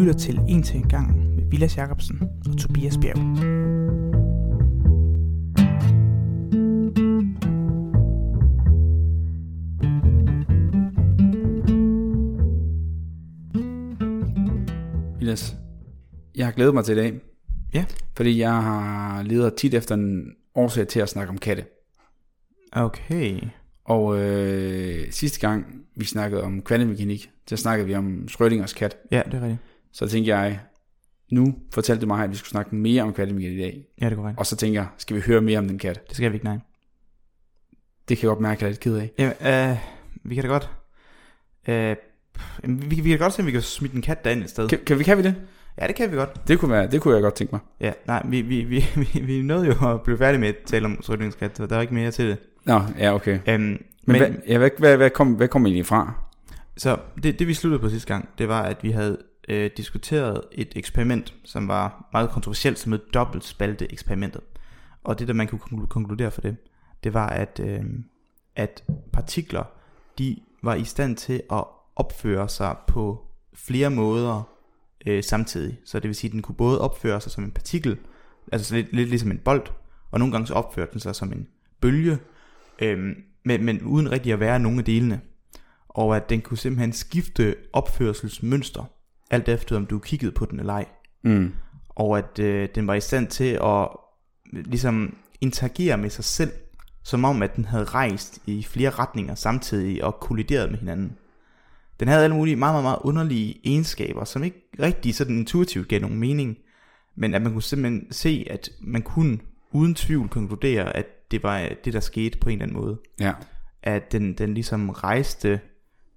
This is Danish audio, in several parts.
lytter til En til en gang med Villads Jakobsen og Tobias Bjerg. Villads, jeg har glædet mig til i dag, ja. Fordi jeg har ledet tit efter en årsag til at snakke om katte. Okay. Og sidste gang, vi snakkede om kvantemekanik, der snakkede vi om Schrödingers kat. Ja, det er rigtigt. Så tænkte jeg, nu fortalte du mig, at vi skulle snakke mere om kvantemekanik i dag. Ja, det er korrekt. Og så tænker jeg, skal vi høre mere om den kat? Det skal vi ikke, nej. Det kan jeg godt mærke, at jeg er lidt ked af. Jamen, vi kan da godt. Vi kan da godt se, om vi kan smide en kat derind et sted. Kan vi det? Ja, det kan vi godt. Det kunne jeg godt tænke mig. Ja, nej, vi nåede jo at blive færdige med at tale om Schrödingers kat, der var ikke mere til det. Nå, ja, okay. Men hvad kom egentlig fra? Så det vi sluttede på sidste gang, det var, at vi havde diskuteret et eksperiment, som var meget kontroversielt, som hed dobbeltspalte eksperimentet. Og det, der man kunne konkludere for det, det var, at partikler, de var i stand til at opføre sig på flere måder samtidig. Så det vil sige, at den kunne både opføre sig som en partikel, altså lidt ligesom en bold, og nogle gange så opførte den sig som en bølge, men uden rigtig at være nogen af delene. Og at den kunne simpelthen skifte opførselsmønster, alt efter om du kiggede på den eller ej. Mm. Og at den var i stand til at ligesom interagere med sig selv, som om at den havde rejst i flere retninger samtidig og kollideret med hinanden. Den havde alle mulige meget, meget, meget underlige egenskaber, som ikke rigtig sådan intuitivt gav nogen mening, men at man kunne simpelthen se, at man kunne uden tvivl konkludere, at det var det, der skete på en eller anden måde. Ja. At den ligesom rejste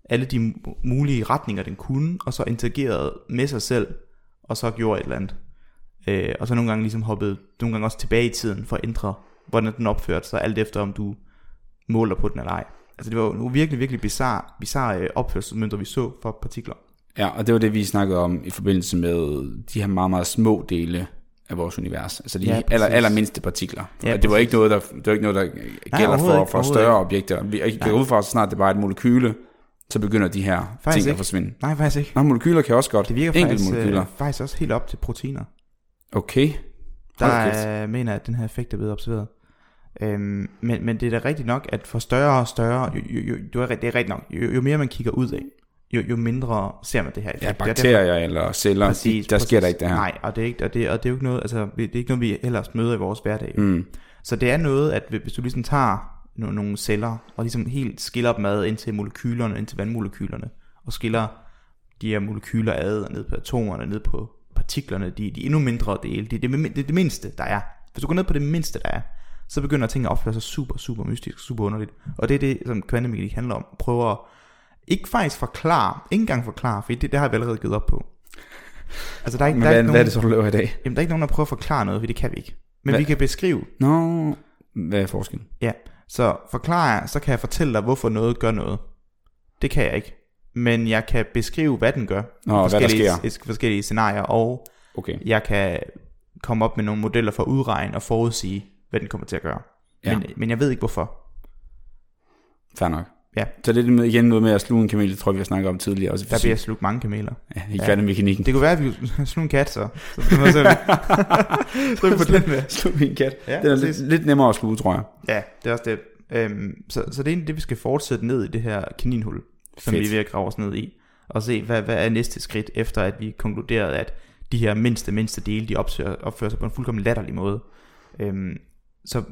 alle de mulige retninger, den kunne, og så interagerede med sig selv, og så gjorde et eller andet. Og så nogle gange ligesom hoppede, nogle gange også tilbage i tiden, for at ændre, hvordan den opførte sig, alt efter om du måler på den eller ej. Altså det var jo virkelig, virkelig bizarre opførselsmønter, vi så for partikler. Ja, og det var det, vi snakkede om i forbindelse med de her meget, meget små dele af vores univers, altså de allermindste partikler. Ja, det var ikke noget, der gælder for større objekter. Vi går ud fra, så snart det bare er et molekyle, så begynder de her faktisk ting ikke at forsvinde. Nej, faktisk ikke. Nå, molekyler kan også godt. Det virker faktisk også helt op til proteiner. Okay. Der mener, at den her effekt er blevet observeret. Men det er da rigtigt nok, at for større og større, det er rigtigt nok, jo mere man kigger ud af, jo mindre ser man det her effekt. Ja, bakterier eller celler, præcis, der sker der ikke det her. Nej, og det er ikke, og det er jo ikke noget, altså det er ikke noget, vi ellers møder i vores hverdag. Mm. Så det er noget, at hvis du ligesom tager nogle celler og ligesom helt skiller dem ad ind til molekylerne, ind til vandmolekylerne, og skiller de her molekyler ad og ned på atomerne, ned på partiklerne, de endnu mindre dele, det mindste der er. Hvis du går ned på det mindste der er, så begynder ting at opføre sig super, super mystisk, super underligt. Og det er det, som kvantemekanik handler om, prøver ikke faktisk forklare, ikke engang forklare, for det har vi allerede givet op på. Altså der er ikke, men hvad er det så, du laver i dag? Jamen der er ikke nogen, der prøver at forklare noget, for det kan vi ikke. Men vi kan beskrive. Nå, hvad er forskellen? Ja, så forklarer jeg, så kan jeg fortælle dig, hvorfor noget gør noget. Det kan jeg ikke. Men jeg kan beskrive, hvad den gør. Nå, hvad der sker. Forskellige scenarier, og okay, jeg kan komme op med nogle modeller for at udregne og forudsige, hvad den kommer til at gøre. Ja. Men jeg ved ikke, hvorfor. Fair nok. Ja. Så det er igen noget med at sluge en kamel, det tror jeg, vi har snakket om tidligere. Også der bliver slugt mange kameler. Ja, i kvantemekanikken. Det kunne være, at vi sluge en kat, så sluge en kat. Ja, det er lidt nemmere at sluge, tror jeg. Ja, det er også det. Så det er egentlig det, vi skal fortsætte ned i det her kaninhul, som vi er ved at grave os ned i, og se, hvad er næste skridt, efter at vi konkluderede, at de her mindste dele, de opfører sig på en fuldkommen latterlig måde. Så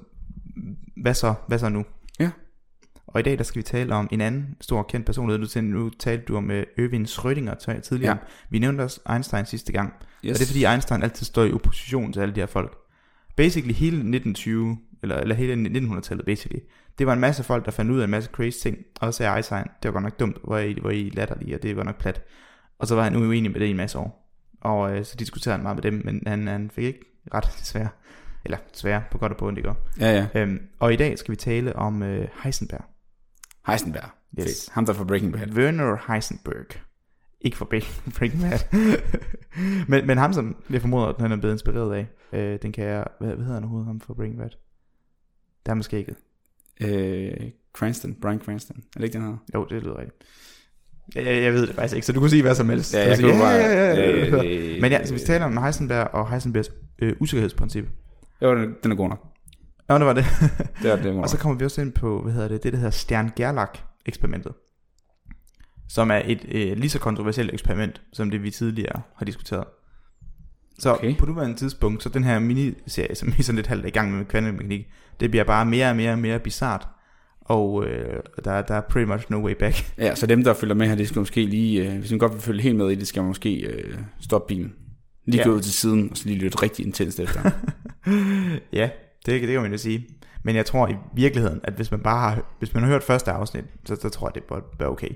hvad så nu? Ja. Og i dag, der skal vi tale om en anden stor kendt personlighed. Nu talte du om Erwin Schrödinger tidligere. Ja. Vi nævnte også Einstein sidste gang. Yes. Og det er fordi Einstein altid står i opposition til alle de her folk. Basically hele 1920, eller hele 1900-tallet basically. Det var en masse folk, der fandt ud af en masse crazy ting. Og så sagde Einstein, det var godt nok dumt, hvor I latterlige, og det var nok plat. Og så var han uenig med det i en masse år. Og så diskuterede han meget med dem, men han fik ikke ret desværre. Eller desværre, på godt og på ondt, det går. Ja, ja. Og i dag skal vi tale om Heisenberg. Heisenberg. Yes. Ham der fra Breaking Bad. Werner Heisenberg. Ikke fra Breaking Bad. men ham som jeg formoder at han er blevet inspireret af. Den kan jeg. Hvad hedder han overhovedet, ham fra Breaking Bad? Der er måske ikke Cranston. Brian Cranston. Er det ikke den her? Jo, det lyder rigtigt. Jeg ved det faktisk ikke, så du kunne sige hvad som helst. Ja, jeg kunne bare... Men ja, så vi taler om Heisenberg og Heisenbergs usikkerhedsprincip. Jo, den er god nok. Ja, det var det. Og så kommer vi også ind på, det der hedder Stern-Gerlach eksperimentet, som er et lige så kontroversielt eksperiment, som det vi tidligere har diskuteret. Så okay. På nuværende tidspunkt, så den her miniserie, som vi sådan lidt halvt i gang med kvantemekanik, det bliver bare mere og mere og mere bizart. Og der er pretty much no way back. Ja, så dem der følger med her, det skal måske lige hvis man godt vil følge helt med i det, skal man måske stoppe bilen, lige gå ud til siden, og så lige lytte rigtig intenst efter. Ja, det kan man jo sige. Men jeg tror i virkeligheden, at hvis man har hørt første afsnit, så tror jeg det bør okay.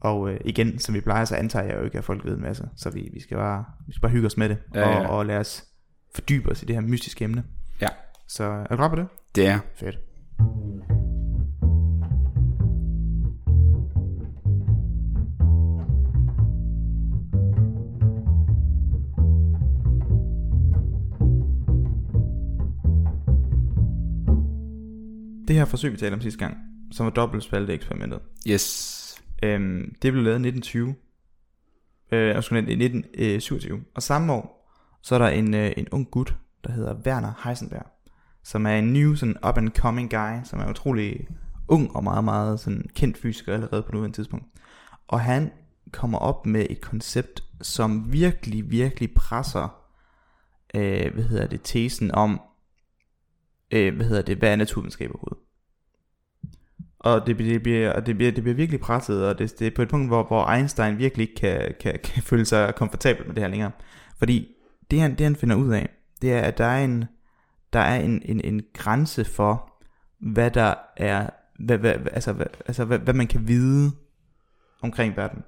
Og igen, som vi plejer, så antager jeg jo ikke at folk ved en masse. Så vi skal bare hygge os med det, ja. Og lade os fordybe os i det her mystiske emne. Ja. Så er du klar på det? Det er fedt. Det her forsøg, vi talte om sidste gang, som var dobbeltspalteeksperimentet. Yes. Det blev lavet i 1920. Jeg skulle nævne i 1927. Og samme år, så er der en ung gut, der hedder Werner Heisenberg, som er en new sådan up and coming guy, som er utrolig ung og meget, meget sådan kendt fysiker allerede på nuværende tidspunkt. Og han kommer op med et koncept, som virkelig, virkelig presser tesen om hvad er naturvidenskab overhovedet? Og det bliver virkelig presset, og det er på et punkt, hvor Einstein virkelig ikke kan føle sig komfortabel med det her længere. Fordi det han finder ud af, det er, at der er en grænse for, hvad der er, hvad man kan vide omkring verden.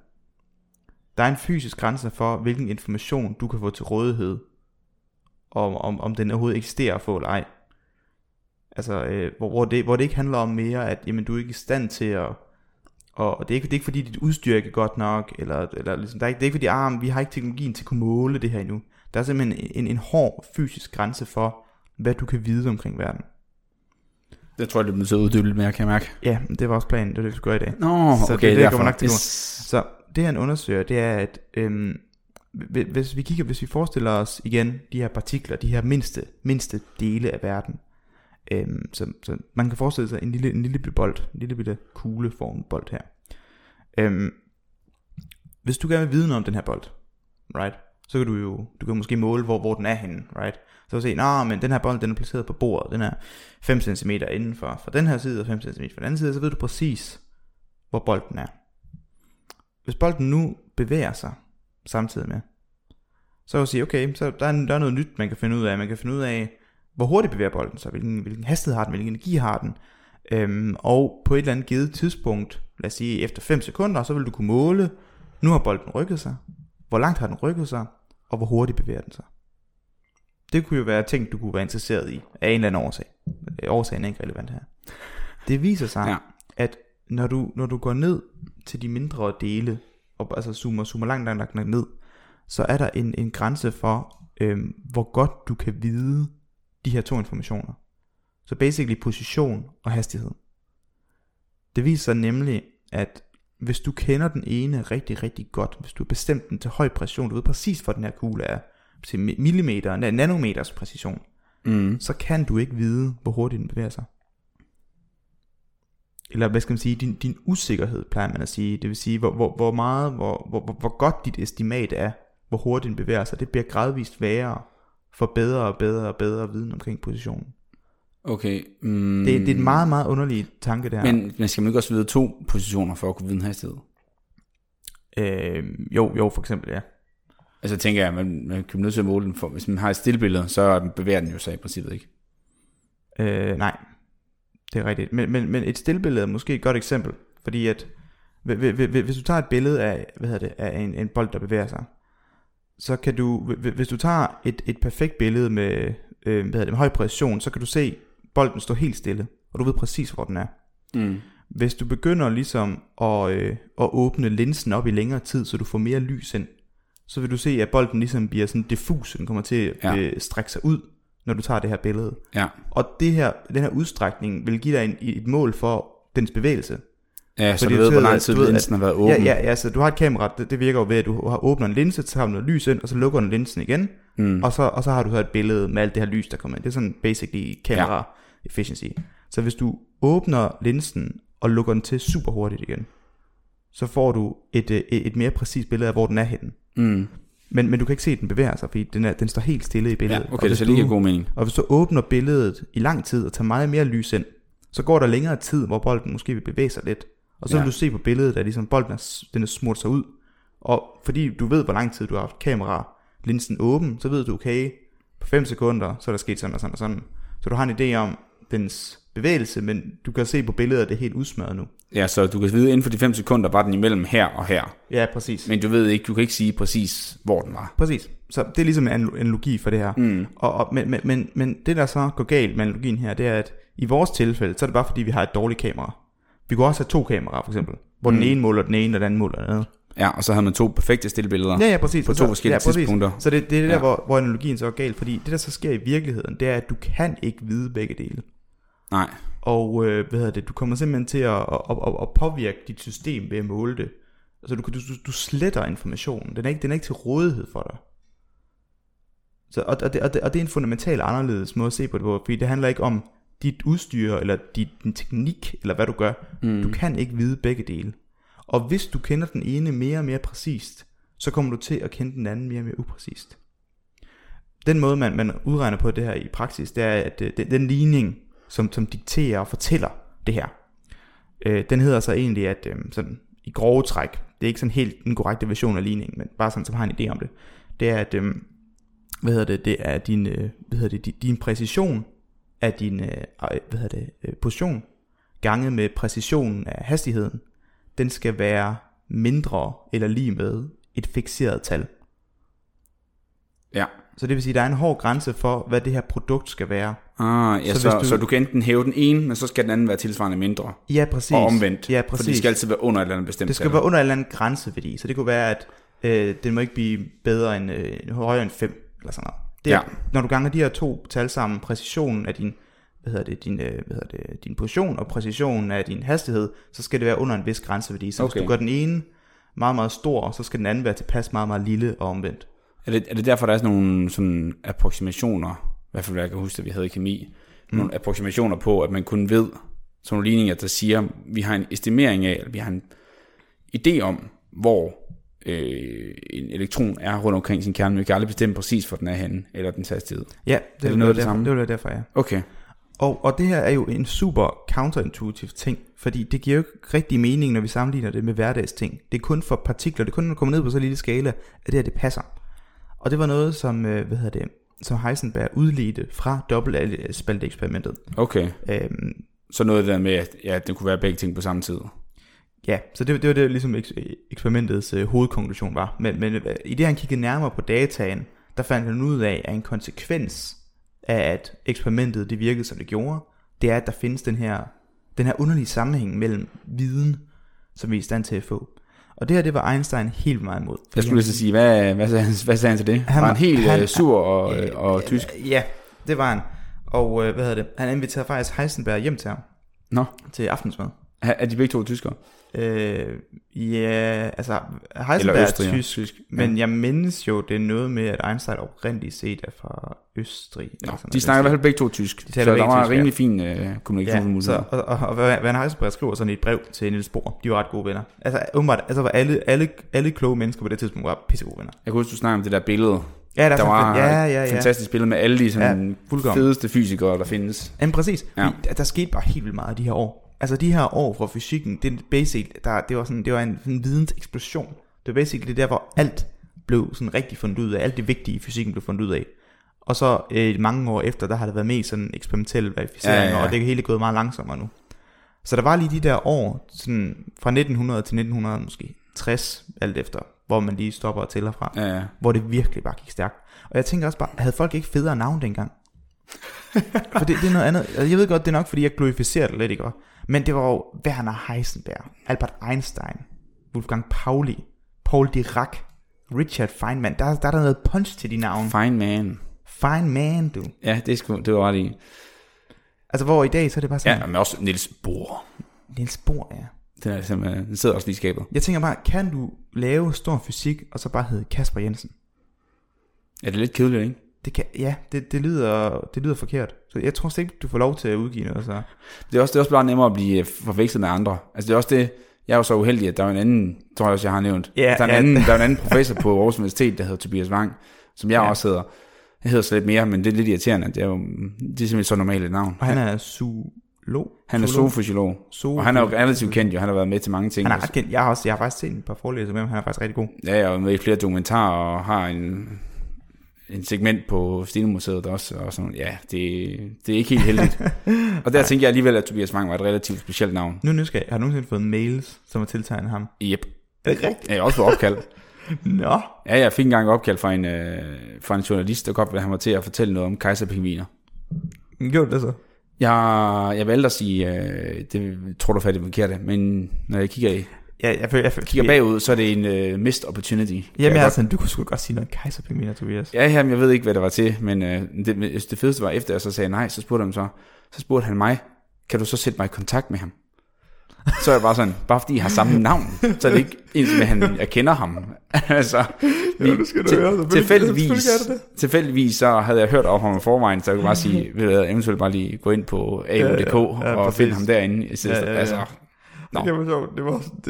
Der er en fysisk grænse for, hvilken information du kan få til rådighed, om den overhovedet eksisterer at få eller ej. Altså, hvor det ikke handler om mere, at jamen, du er ikke i stand til at... Og det er ikke fordi, dit udstyr ikke er godt nok, eller ligesom, det er ikke fordi, vi har ikke teknologien til at kunne måle det her endnu. Der er simpelthen en hård fysisk grænse for, hvad du kan vide omkring verden. Jeg tror, det bliver så uddybe lidt mere, kan jeg mærke. Ja, det var også planen, det var det, vi skulle gøre i dag. Nå, så okay, det kommer nok til. Så det han undersøger, det er, at hvis vi forestiller os igen de her partikler, de her mindste dele af verden. Så man kan forestille sig en lille bitte bold, en lille bitte kugleformet bold her. Hvis du gerne vil vide noget om den her bold, right, så kan du kan måske måle hvor den er henne, right? Så kan du se, men den her bold, den er placeret på bordet, den er 5 cm inden for den her side og 5 cm fra den anden side, så ved du præcis hvor bolden er. Hvis bolden nu bevæger sig samtidig med, så kan du sige, okay, så der er noget nyt man kan finde ud af. Man kan finde ud af, hvor hurtigt bevæger bolden sig, hvilken hastighed har den, hvilken energi har den, og på et eller andet givet tidspunkt, lad os sige efter 5 sekunder, så vil du kunne måle, nu har bolden rykket sig, hvor langt har den rykket sig, og hvor hurtigt bevæger den sig. Det kunne jo være ting, du kunne være interesseret i, af en eller anden årsag. Årsagen er ikke relevant her. Det viser sig, at når du går ned til de mindre dele, og altså zoomer langt ned, så er der en grænse for, hvor godt du kan vide de her 2 informationer. Så basically position og hastighed. Det viser nemlig, at hvis du kender den ene rigtig, rigtig godt, hvis du har bestemt den til høj præcision, du ved præcis hvor den her kugle er, til millimeter, nanometers præcision, så kan du ikke vide, hvor hurtigt den bevæger sig. Eller hvad skal man sige, din usikkerhed, plejer man at sige. Det vil sige, hvor godt dit estimat er, hvor hurtigt den bevæger sig. Det bliver gradvist værre, for bedre og bedre viden omkring positionen. Okay. Det er en meget, meget underlig tanke der. Men skal man ikke også vide 2 positioner for at kunne vide hastighed? Jo, for eksempel, ja. Altså tænker jeg, man kan nødt til at måle den for. Hvis man har et stillbillede, så bevæger den jo sig i princippet ikke. Nej, det er rigtigt. Men et stillbillede er måske et godt eksempel, fordi at hvis du tager et billede af, af en bold der bevæger sig, så kan du, hvis du tager et perfekt billede med, med høj præcision, så kan du se bolden stå helt stille, og du ved præcis hvor den er. Hvis du begynder ligesom at åbne linsen op i længere tid, så du får mere lys ind, så vil du se at bolden ligesom bliver sådan diffus, den kommer til at strække sig ud, når du tager det her billede. Og den her udstrækning vil give dig et mål for dens bevægelse. Ja, så du ved, hvor lang tid linsen har været åben. Ja, så du har et kamera, det virker jo ved, at du har åbner en linse, så har du noget lys ind, og så lukker den linsen igen, og så har du så et billede med alt det her lys, der kommer ind. Det er sådan basically kamera efficiency. Så hvis du åbner linsen og lukker den til super hurtigt igen, så får du et mere præcist billede af, hvor den er henne. Men du kan ikke se, at den bevæger sig, fordi den står helt stille i billedet. Ja, okay, det er lige god mening. Og hvis du åbner billedet i lang tid og tager meget mere lys ind, så går der længere tid, hvor bolden måske vil bevæge sig lidt. Og så vil du se på billedet, at ligesom bolden den er smurt sig ud. Og fordi du ved, hvor lang tid du har haft kameralinsen åben, så ved du, okay, på 5 sekunder, så er der sket sådan og sådan og sådan. Så du har en idé om dens bevægelse, men du kan se på billedet, at det er helt udsmadret nu. Ja, så du kan vide, inden for de 5 sekunder var den imellem her og her. Ja, præcis. Men du kan ikke sige præcis, hvor den var. Præcis. Så det er ligesom en analogi for det her. Men det, der så går galt med analogien her, det er, at i vores tilfælde, så er det bare fordi, vi har et dårligt kamera. Vi kunne også have to kameraer, for eksempel, hvor den ene måler den ene, og den anden måler den anden. Ja, og så havde man to perfekte stillbilleder præcis, på to forskellige tidspunkter. Så det er det der, hvor analogien så er galt, fordi det, der så sker i virkeligheden, det er, at du kan ikke vide begge dele. Nej. Og du kommer simpelthen til at påvirke dit system ved at måle det. Altså du sletter informationen. Den er ikke til rådighed for dig. Så, og det er en fundamentalt anderledes måde at se på det, fordi det handler ikke om dit udstyr, eller din teknik, eller hvad du gør. Du kan ikke vide begge dele. Og hvis du kender den ene mere og mere præcist, så kommer du til at kende den anden mere og mere upræcist. Den måde, man udregner på det her i praksis, det er, at den ligning, som dikterer og fortæller det her, den hedder så egentlig, at sådan i grove træk, det er ikke sådan helt den korrekte version af ligningen, men bare sådan, så har en idé om det. Det er, at din præcision af din position ganget med præcisionen af hastigheden, den skal være mindre eller lige med et fikseret tal. Ja. Så det vil sige, at der er en hård grænse for, hvad det her produkt skal være. Så du kan enten hæve den ene, men så skal den anden være tilsvarende mindre. Ja, præcis. Og omvendt, ja, præcis. For det skal altid være under et eller andet bestemt. Det skal være under en eller anden grænse, fordi så det kunne være, at den må ikke blive bedre end, højere end 5, eller sådan noget. Det er, når du ganger de her to tal sammen, præcisionen af din position og præcisionen af din hastighed, så skal det være under en vis grænseværdi. Så hvis du gør den ene meget, meget stor, så skal den anden være tilpas meget, meget lille og omvendt. Er det derfor, der er sådan nogle sådan approximationer, i hvert fald jeg kan huske, at vi havde i kemi, nogle approximationer på, at man kun ved, sådan nogle ligninger, der siger, vi har en estimering af, eller vi har en idé om, hvor en elektron er rundt omkring sin kerne, men vi kan aldrig bestemme præcis, hvor den er henne, eller den hastighed. Ja, det er noget af det samme. Det var derfor, ja. Okay. Og det her er jo en super counterintuitive ting, fordi det giver jo ikke rigtig mening, når vi sammenligner det med hverdagsting. Det er kun for partikler, det er kun, når du kommer ned på så lille skala, at det her, det passer. Og det var noget, som, som Heisenberg udledte fra dobbeltspalteeksperimentet. Okay. Så noget der med, at det kunne være begge ting på samme tid. Ja, så det var det, ligesom eksperimentets hovedkonklusion var. Men i det, han kiggede nærmere på dataen, der fandt han ud af, at en konsekvens af, at eksperimentet det virkede, som det gjorde, det er, at der findes den her underlige sammenhæng mellem viden, som vi er i stand til at få. Og det her, det var Einstein helt meget imod. Jeg skulle lige sige, hvad sagde han til det? Han var helt sur og tysk? Ja, det var han. Og han inviterede faktisk Heisenberg hjem til ham. Nå. Til aftensmad. Er de begge to tyskere? Ja, altså Heisenberg er tysk, men jeg mindes jo, det er noget med, at Einstein oprindeligt set er fra Østrig. Nå, de snakker i hvert fald begge to tysk, de så der var en rimelig fin kommunikationsmulighed. Ja, og Werner Heisenberg skriver sådan et brev til Niels Bohr, de var ret gode venner. Altså umiddelbart, altså var alle kloge mennesker på det tidspunkt var pissegode venner. Jeg kunne huske, du snakker om det der billede. Ja, der var et fantastisk billede med alle de sådan, fedeste fysikere, der findes. Jamen præcis, der skete bare helt vildt meget de her år. Altså de her år fra fysikken, det basic, det var en videnseksplosion. Det var basically der, hvor alt blev sådan rigtig fundet ud af, alt det vigtige i fysikken blev fundet ud af. Og så mange år efter, der har der været med sådan eksperimentelle verificeringer, og det er hele gået meget langsommere nu. Så der var lige de der år, sådan fra 1900 til 1900 måske, 60 alt efter, hvor man lige stopper og tæller fra, hvor det virkelig bare gik stærkt. Og jeg tænker også bare, havde folk ikke federe navn dengang? For det er noget andet. Jeg ved godt, det er nok, fordi jeg glorificerer det lidt, ikke? Men det var jo Werner Heisenberg, Albert Einstein, Wolfgang Pauli, Paul Dirac, Richard Feynman. Der er noget punch til de navne. Feynman, du. Ja, det var ret i. Altså, hvor i dag, så er det bare sådan... Ja, men også Niels Bohr. Niels Bohr, ja. Den er ligesom, den sidder også lige i skabet. Jeg tænker bare, kan du lave stor fysik og så bare hedde Kasper Jensen? Ja, det er lidt kedeligt, ikke? Det kan, ja, det lyder forkert. Så jeg tror slet ikke, du får lov til at udgive noget så. Det er også bare nemmere at blive forvekslet med andre. Altså det er også det. Jeg er jo så uheldig, at der er en anden, tror jeg også, jeg har nævnt. Yeah, der er en anden professor på Aarhus Universitet, der hedder Tobias Wang, som jeg også hedder. Jeg hedder så lidt mere, men det er lidt irriterende. Det er simpelthen så normalt et navn. Og han er zoolog. Han er zoofysiolog. Og han er jo relativt kendt, jo. Han har været med til mange ting. Han er kendt. Jeg har faktisk set en par forelæser med ham. Han er faktisk rigtig god. Ja, jeg er med i flere dokumentarer og har en segment på Stenemuseet også, og sådan, ja, det er ikke helt heldigt. Og der tænkte jeg alligevel, at Tobias Wang var et relativt specielt navn. Nu skal jeg, har du nogensinde fået mails, som har tiltegnet ham? Jep. Er det rigtigt? Ja, jeg har også fået opkald. Nå. Ja, jeg fik engang et opkald fra en journalist, der godt ville have mig til at fortælle noget om kejserpingviner. Gjorde det så? Jeg valgte at sige, det tror du faktisk, det forkerte, men når jeg kigger i... Ja, jeg kigger bagud, så er det en missed opportunity. Jamen altså, du kunne sgu godt sige noget kejserpingviner, Tobias. Ja, jamen, jeg ved ikke, hvad det var til, men det fedeste var, efter jeg så sagde nej, så spurgte han mig, kan du så sætte mig i kontakt med ham? Så er jeg bare sådan, bare fordi I har samme navn, så er det ikke ens med, jeg kender ham. Altså, tilfældigvis så havde jeg hørt om ham i forvejen, så jeg kunne bare sige, vil jeg eventuelt bare lige gå ind på au.dk og finde ham derinde. Altså... No. Det var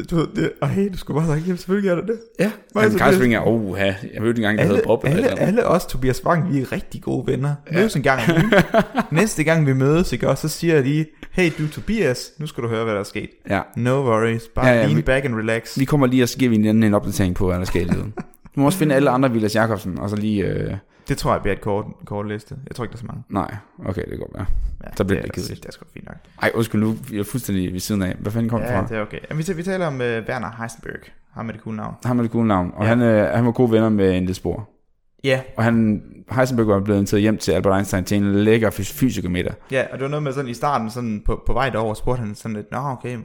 sjovt, du skulle bare sige, selvfølgelig er det det. Ja, men Kajsvinger, jeg mødte engang, der hedder Bob. Alle os, Tobias Wang, vi er rigtig gode venner. Mødes en gang. Næste gang vi mødes, ikke, og så siger jeg lige, hey du Tobias, nu skal du høre, hvad der er sket. Ja. No worries, bare lean back and relax. Vi kommer lige og giver hinanden en opdatering på, hvad der er sket. Du må også finde alle andre Villads Jakobsen, og så lige... Det tror jeg bliver et kort liste. Jeg tror ikke, der er så mange. Nej, okay, det går bare. Ja, så bliver det kedeligt. Det er sgu fint nok. Ej, undskyld, nu er jeg fuldstændig ved siden af. Hvad fanden kom det fra? Ja, det er okay. Jamen, vi taler om Werner Heisenberg. Ham med det cool navn. Og ja. Han var gode venner med Niels Bohr. Ja. Og Heisenberg var blevet inviteret hjem til Albert Einstein til en lækker fysikermiddag. Ja, og det var noget med sådan i starten, sådan på vej derover, spurgte han sådan lidt, nå okay,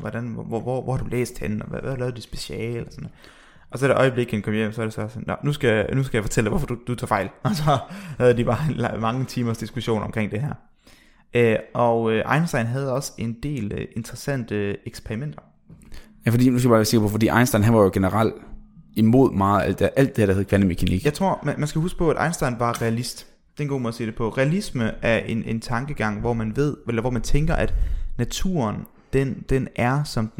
hvordan, hvor har du læst henne, og hvad lavede du speciale, og sådan noget. Og så er der øjeblik, han kom hjem, så er det så sådan, nu skal jeg fortælle dig, hvorfor du tager fejl. Og så havde de bare mange timers diskussion omkring det her. Og Einstein havde også en del interessante eksperimenter. Ja, fordi nu skal jeg bare sige på, fordi Einstein, han var jo generelt imod meget alt det, der hed kvantemekanik. Jeg tror, man skal huske på, at Einstein var realist. Det er en god måde at sige det på. Realisme er en tankegang, hvor man ved, eller hvor man tænker, at naturen, den er som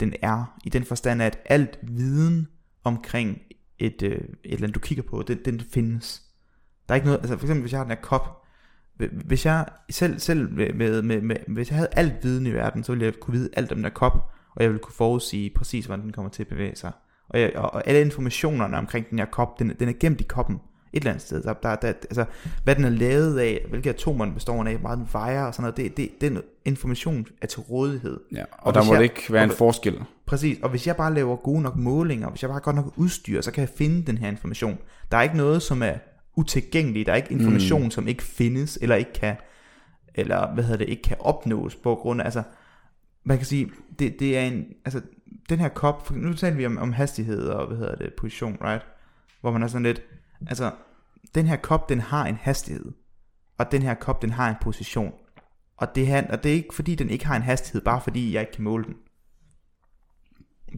den er, i den forstand at alt viden omkring et eller andet, du kigger på, den findes. Der er ikke noget, altså for eksempel hvis jeg har den her kop, hvis jeg selv hvis jeg havde alt viden i verden, så ville jeg kunne vide alt om den her kop, og jeg ville kunne forudsige præcis, hvordan den kommer til at bevæge sig. Og alle informationerne omkring den her kop, den er gemt i koppen et eller andet sted. Der, altså, hvad den er lavet af, hvilke atomer den består af, meget den vejer og sådan noget, den information er til rådighed. Ja, og der må det ikke være en forskel. Præcis, og hvis jeg bare laver gode nok målinger, hvis jeg bare godt nok udstyr, så kan jeg finde den her information. Der er ikke noget, som er utilgængeligt, der er ikke information, som ikke findes, eller ikke kan, eller ikke kan opnås på grund af, altså, man kan sige, det er en, altså, den her kop, nu taler vi om hastighed og, position, right? Hvor man er sådan lidt, altså, den her kop, den har en hastighed, og den her kop, den har en position, og det er ikke fordi den ikke har en hastighed, bare fordi jeg ikke kan måle den.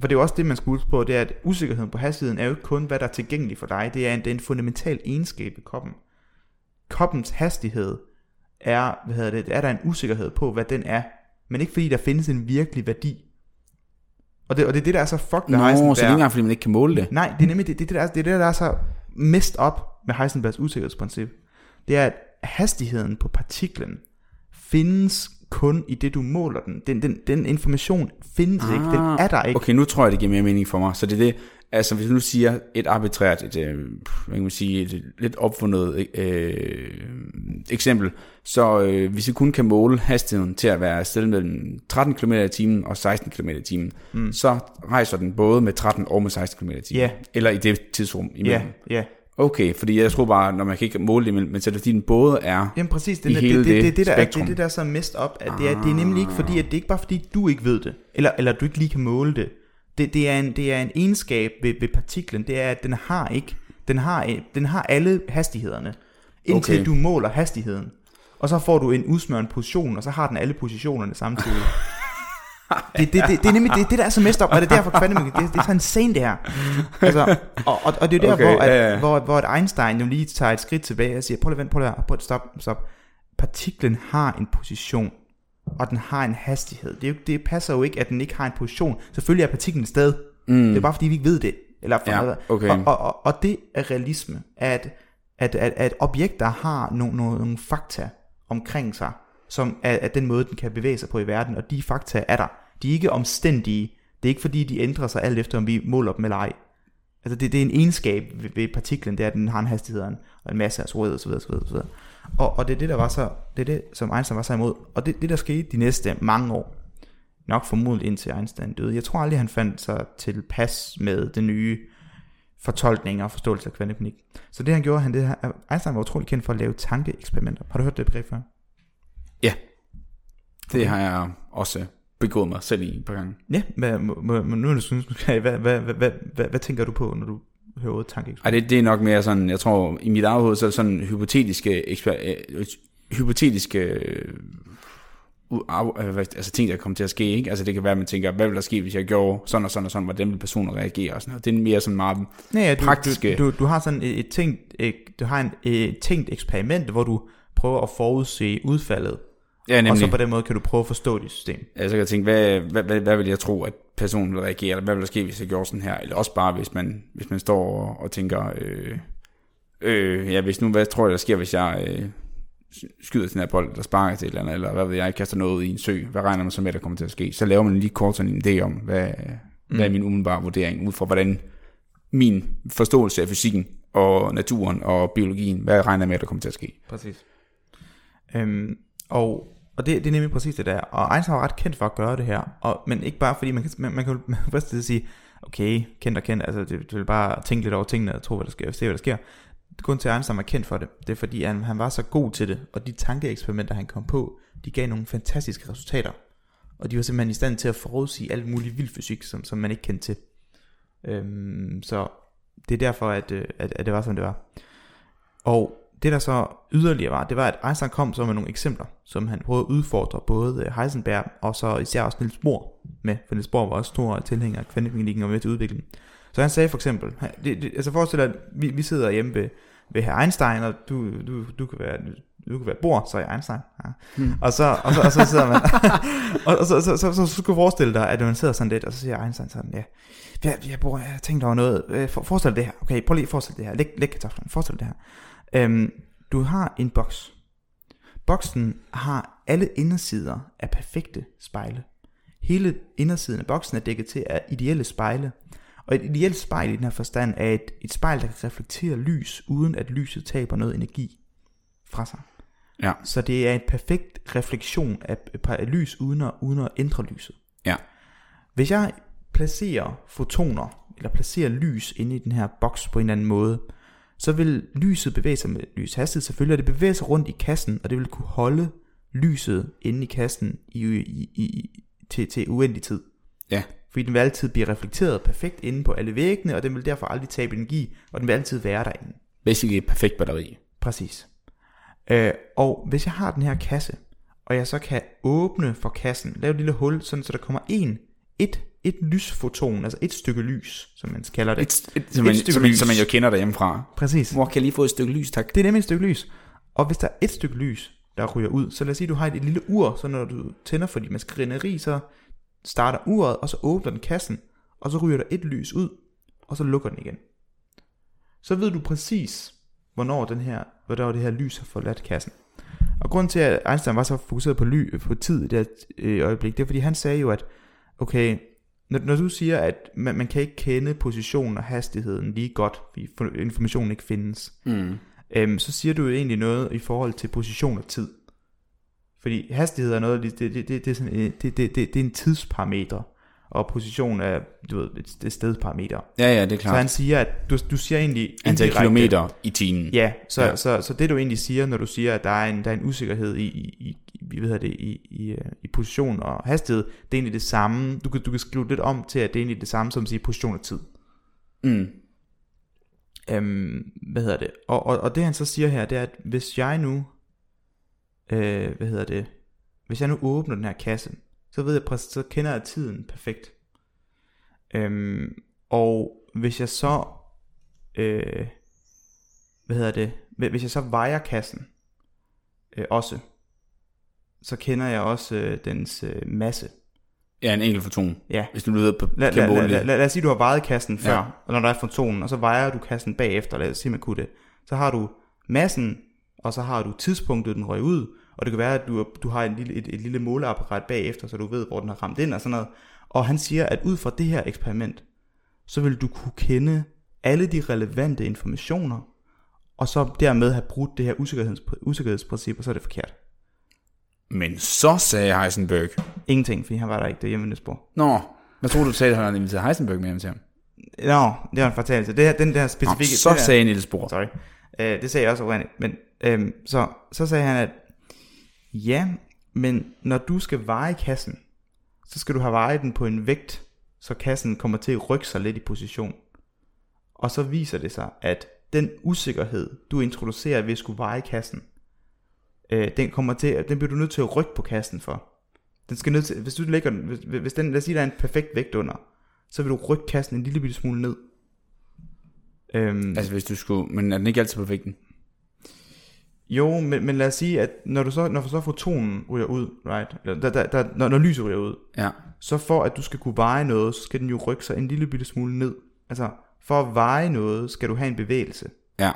For det er også det, man skal huske på, det er, at usikkerheden på hastigheden er jo ikke kun, hvad der er tilgængeligt for dig. Det er en fundamental egenskab ved koppen. Koppens hastighed er, er der en usikkerhed på, hvad den er, men ikke fordi der findes en virkelig værdi. Og det er det, der er så fucked med Heisenberg. Nå, så det er ikke engang, fordi man ikke kan måle det. Nej, det er nemlig det, der er så messed op med Heisenbergs usikkerhedsprincip. Det er, at hastigheden på partiklen findes kun i det, du måler den. Den information findes ikke, den er der ikke. Okay, nu tror jeg, det giver mere mening for mig. Så det er det, altså hvis du nu siger et arbitrært, hvad kan man sige, et lidt opfundet eksempel, så hvis vi kun kan måle hastigheden til at være sted mellem 13 km i timen og 16 km i timen, så rejser den både med 13 og med 16 km i timen. Yeah. Eller i det tidsrum imellem. Yeah. Okay, fordi jeg tror bare, når man kan ikke måle det, men så er det fordi, den både er. Jamen præcis, den er, det er det, der er så mest op, at det er nemlig ikke fordi, at det er ikke bare fordi, du ikke ved det, eller du ikke lige kan måle det. Det er en egenskab ved partiklen, det er, at den har alle hastighederne, indtil du måler hastigheden, og så får du en udsmørende position, og så har den alle positionerne samtidig. Det er nemlig det der er så mest op, og det er derfor kvantemekanik. Det er så insane det her. Altså, og det er jo der, okay, hvor Einstein jo lige tager et skridt tilbage og siger, prøv at stop. Partiklen har en position, og den har en hastighed. Det passer jo ikke, at den ikke har en position. Selvfølgelig er partiklen et sted. Mm. Det er bare fordi vi ikke ved det. Eller ja, okay. og det er realisme, at objekter har nogle fakta omkring sig, som er den måde, den kan bevæge sig på i verden, og de fakta er der. De er ikke omstændige. Det er ikke fordi, de ændrer sig alt efter, om vi måler dem eller ej. Altså det er en egenskab ved partiklen, det er, at den har en hastighed og en masse af rød osv. Og det er det, der var så, det er det, som Einstein var så imod. Og det der skete de næste mange år, nok formodentlig indtil Einstein døde. Jeg tror aldrig, han fandt sig tilpas med den nye fortolkning og forståelse af kvantemekanik. Så det han gjorde, Einstein var utrolig kendt for at lave tankeeksperimenter. Har du hørt det begreb før? Ja, det har jeg også begået mig selv i et par gange. Ja, men nu er det sådan, hvad tænker du på, når du hører ordet tankeeksperimenter? Det er nok mere sådan, jeg tror i mit eget hoved, så er det sådan hypotetiske altså ting, der kommer til at ske, ikke? Altså det kan være, at man tænker, hvad ville der ske, hvis jeg gjorde sådan og sådan og sådan, hvordan ville personer reagere og sådan noget. Det er mere sådan meget praktiske. Du har sådan et tænkt eksperiment, hvor du prøver at forudse udfaldet, ja, og så på den måde kan du prøve at forstå dit system. Ja, så kan jeg tænke, hvad vil jeg tro, at personen vil reagere, eller hvad vil der ske, hvis jeg gjorde sådan her, eller også bare, hvis man står og tænker, hvis nu, hvad tror jeg, der sker, hvis jeg skyder til den her bold, eller sparker til et eller andet, eller hvad ved jeg, kaster noget ud i en sø, hvad regner man så med, der kommer til at ske? Så laver man lige kort sådan en idé om, hvad er min umiddelbare vurdering, ud fra hvordan min forståelse af fysikken, og naturen og biologien, hvad regner med, der kommer til at ske? Præcis. Og det er nemlig præcis det der. Og Einstein var ret kendt for at gøre det her, men ikke bare fordi man kan først sige, okay, kendt, altså det vil bare tænke lidt over tingene og tro, hvad der sker, og se, hvad der sker. Grunden til, at Einstein var kendt for det, det er fordi, han var så god til det, og de tankeeksperimenter, han kom på, de gav nogle fantastiske resultater, og de var simpelthen i stand til at forudsige alt muligt vild fysik, som man ikke kendte til. Så det er derfor, at det var, som det var. Og det, der så yderligere var, det var, at Einstein kom så med nogle eksempler, som han prøvede at udfordre både Heisenberg og så især også Niels Bohr med. For Niels Bohr var også stor tilhænger af kvantemekanikken og med til udviklingen. Så han sagde for eksempel, altså forestil dig, at vi sidder hjemme ved herr Einstein, og du kan være... Du kan være Bohr, så er jeg Einstein. Ja. Hmm. Og så sidder man... og så skulle du forestille dig, at man sidder sådan lidt, og så siger Einstein sådan, ja, Bohr, jeg tænkte over noget. Forestil dig det her. Okay, prøv lige at forestille det her. Læg kartoflen. Forestil dig det her. Du har en boks. Boksen har alle indersider af perfekte spejle. Hele indersiden af boksen er dækket til af ideelle spejle. Og et ideelt spejl i den her forstand er et spejl, der kan reflektere lys, uden at lyset taber noget energi fra sig. Ja. Så det er en perfekt refleksion af lys uden at ændre lyset. Ja. Hvis jeg placerer fotoner eller placerer lys inde i den her boks på en eller anden måde, så vil lyset bevæge sig med lyshastighed selvfølgelig, og det bevæger sig rundt i kassen, og det vil kunne holde lyset inde i kassen til uendelig tid. Ja. Fordi den vil altid blive reflekteret perfekt inde på alle væggene, og den vil derfor aldrig tabe energi, og den vil altid være derinde. Basically et perfekt batteri. Præcis. Og hvis jeg har den her kasse, og jeg så kan åbne for kassen, lave et lille hul, sådan så der kommer et lysfoton, altså et stykke lys, som man kalder det. Som man jo kender derhjemmefra. Præcis. Hvor kan jeg lige få et stykke lys, tak? Det er nemlig et stykke lys. Og hvis der er et stykke lys, der ryger ud, så lad os sige, at du har et lille ur, så når du tænder for dit maskineri, så starter uret, og så åbner den kassen, og så ryger der et lys ud, og så lukker den igen. Så ved du præcis, hvornår det her lys har forladt kassen. Og grunden til, at Einstein var så fokuseret på tid i det øjeblik, det er, fordi han sagde jo, at okay, når du siger, at man kan ikke kende positionen og hastigheden lige godt, fordi informationen ikke findes, så siger du jo egentlig noget i forhold til position og tid. Fordi hastighed er noget, det er en tidsparameter, og position er, du ved, et stedsparameter. Ja, ja, det er klart. Så han siger, at du siger egentlig antal kilometer i timen. Ja, så det du egentlig siger, når du siger, at der er en usikkerhed i position og hastighed, det er egentlig det samme. Du kan skrive lidt om til, at det er egentlig det samme som at sige position og tid. Mm. Og det han så siger her, det er, at hvis jeg nu åbner den her kasse, så ved jeg præcis, så kender jeg tiden perfekt. Og hvis jeg så hvis jeg så vejer kassen også, så kender jeg også dens masse. Ja, en enkelt foton. Ja. Hvis du lyder på lad os sige, du har vejet kassen før, og når der er fotonen, og så vejer du kassen bagefter, lad os sige, man kunne det. Så har du massen, og så har du tidspunktet, den røg ud, og det kan være, at du har et lille måleapparat bagefter, så du ved, hvor den har ramt ind og sådan noget. Og han siger, at ud fra det her eksperiment, så vil du kunne kende alle de relevante informationer, og så dermed have brudt det her usikkerhedsprincip, og så er det forkert. Men så sagde Heisenberg ingenting, fordi han var der ikke, det hjemme i Niels Bohr. Nå, jeg troede, du sagde, at han havde inviteret Heisenberg med hjem til ham. Nå, det var en fortalelse. Det her, den der specifikke... Nå, så der, sagde Niels Bohr. Sorry. Det sagde jeg også overrændigt. Men så sagde han, at ja, men når du skal veje kassen, så skal du have vejet den på en vægt, så kassen kommer til at rykke sig lidt i position. Og så viser det sig, at den usikkerhed, du introducerer ved at skulle veje kassen, den bliver du nødt til at rykke på kassen for. Den skal nødt til, hvis du lægger den, hvis den, lad os sige, der er en perfekt vægt under, så vil du rykke kassen en lille bitte smule ned. Altså hvis du skulle, men er den ikke altid perfekt? Jo, men lad os sige, at når fotonen ryger ud, right? Når lyset ryger ud, ja. Så for at du skal kunne veje noget, så skal den jo rykke sig en lille bitte smule ned. Altså for at veje noget, skal du have en bevægelse. Ja.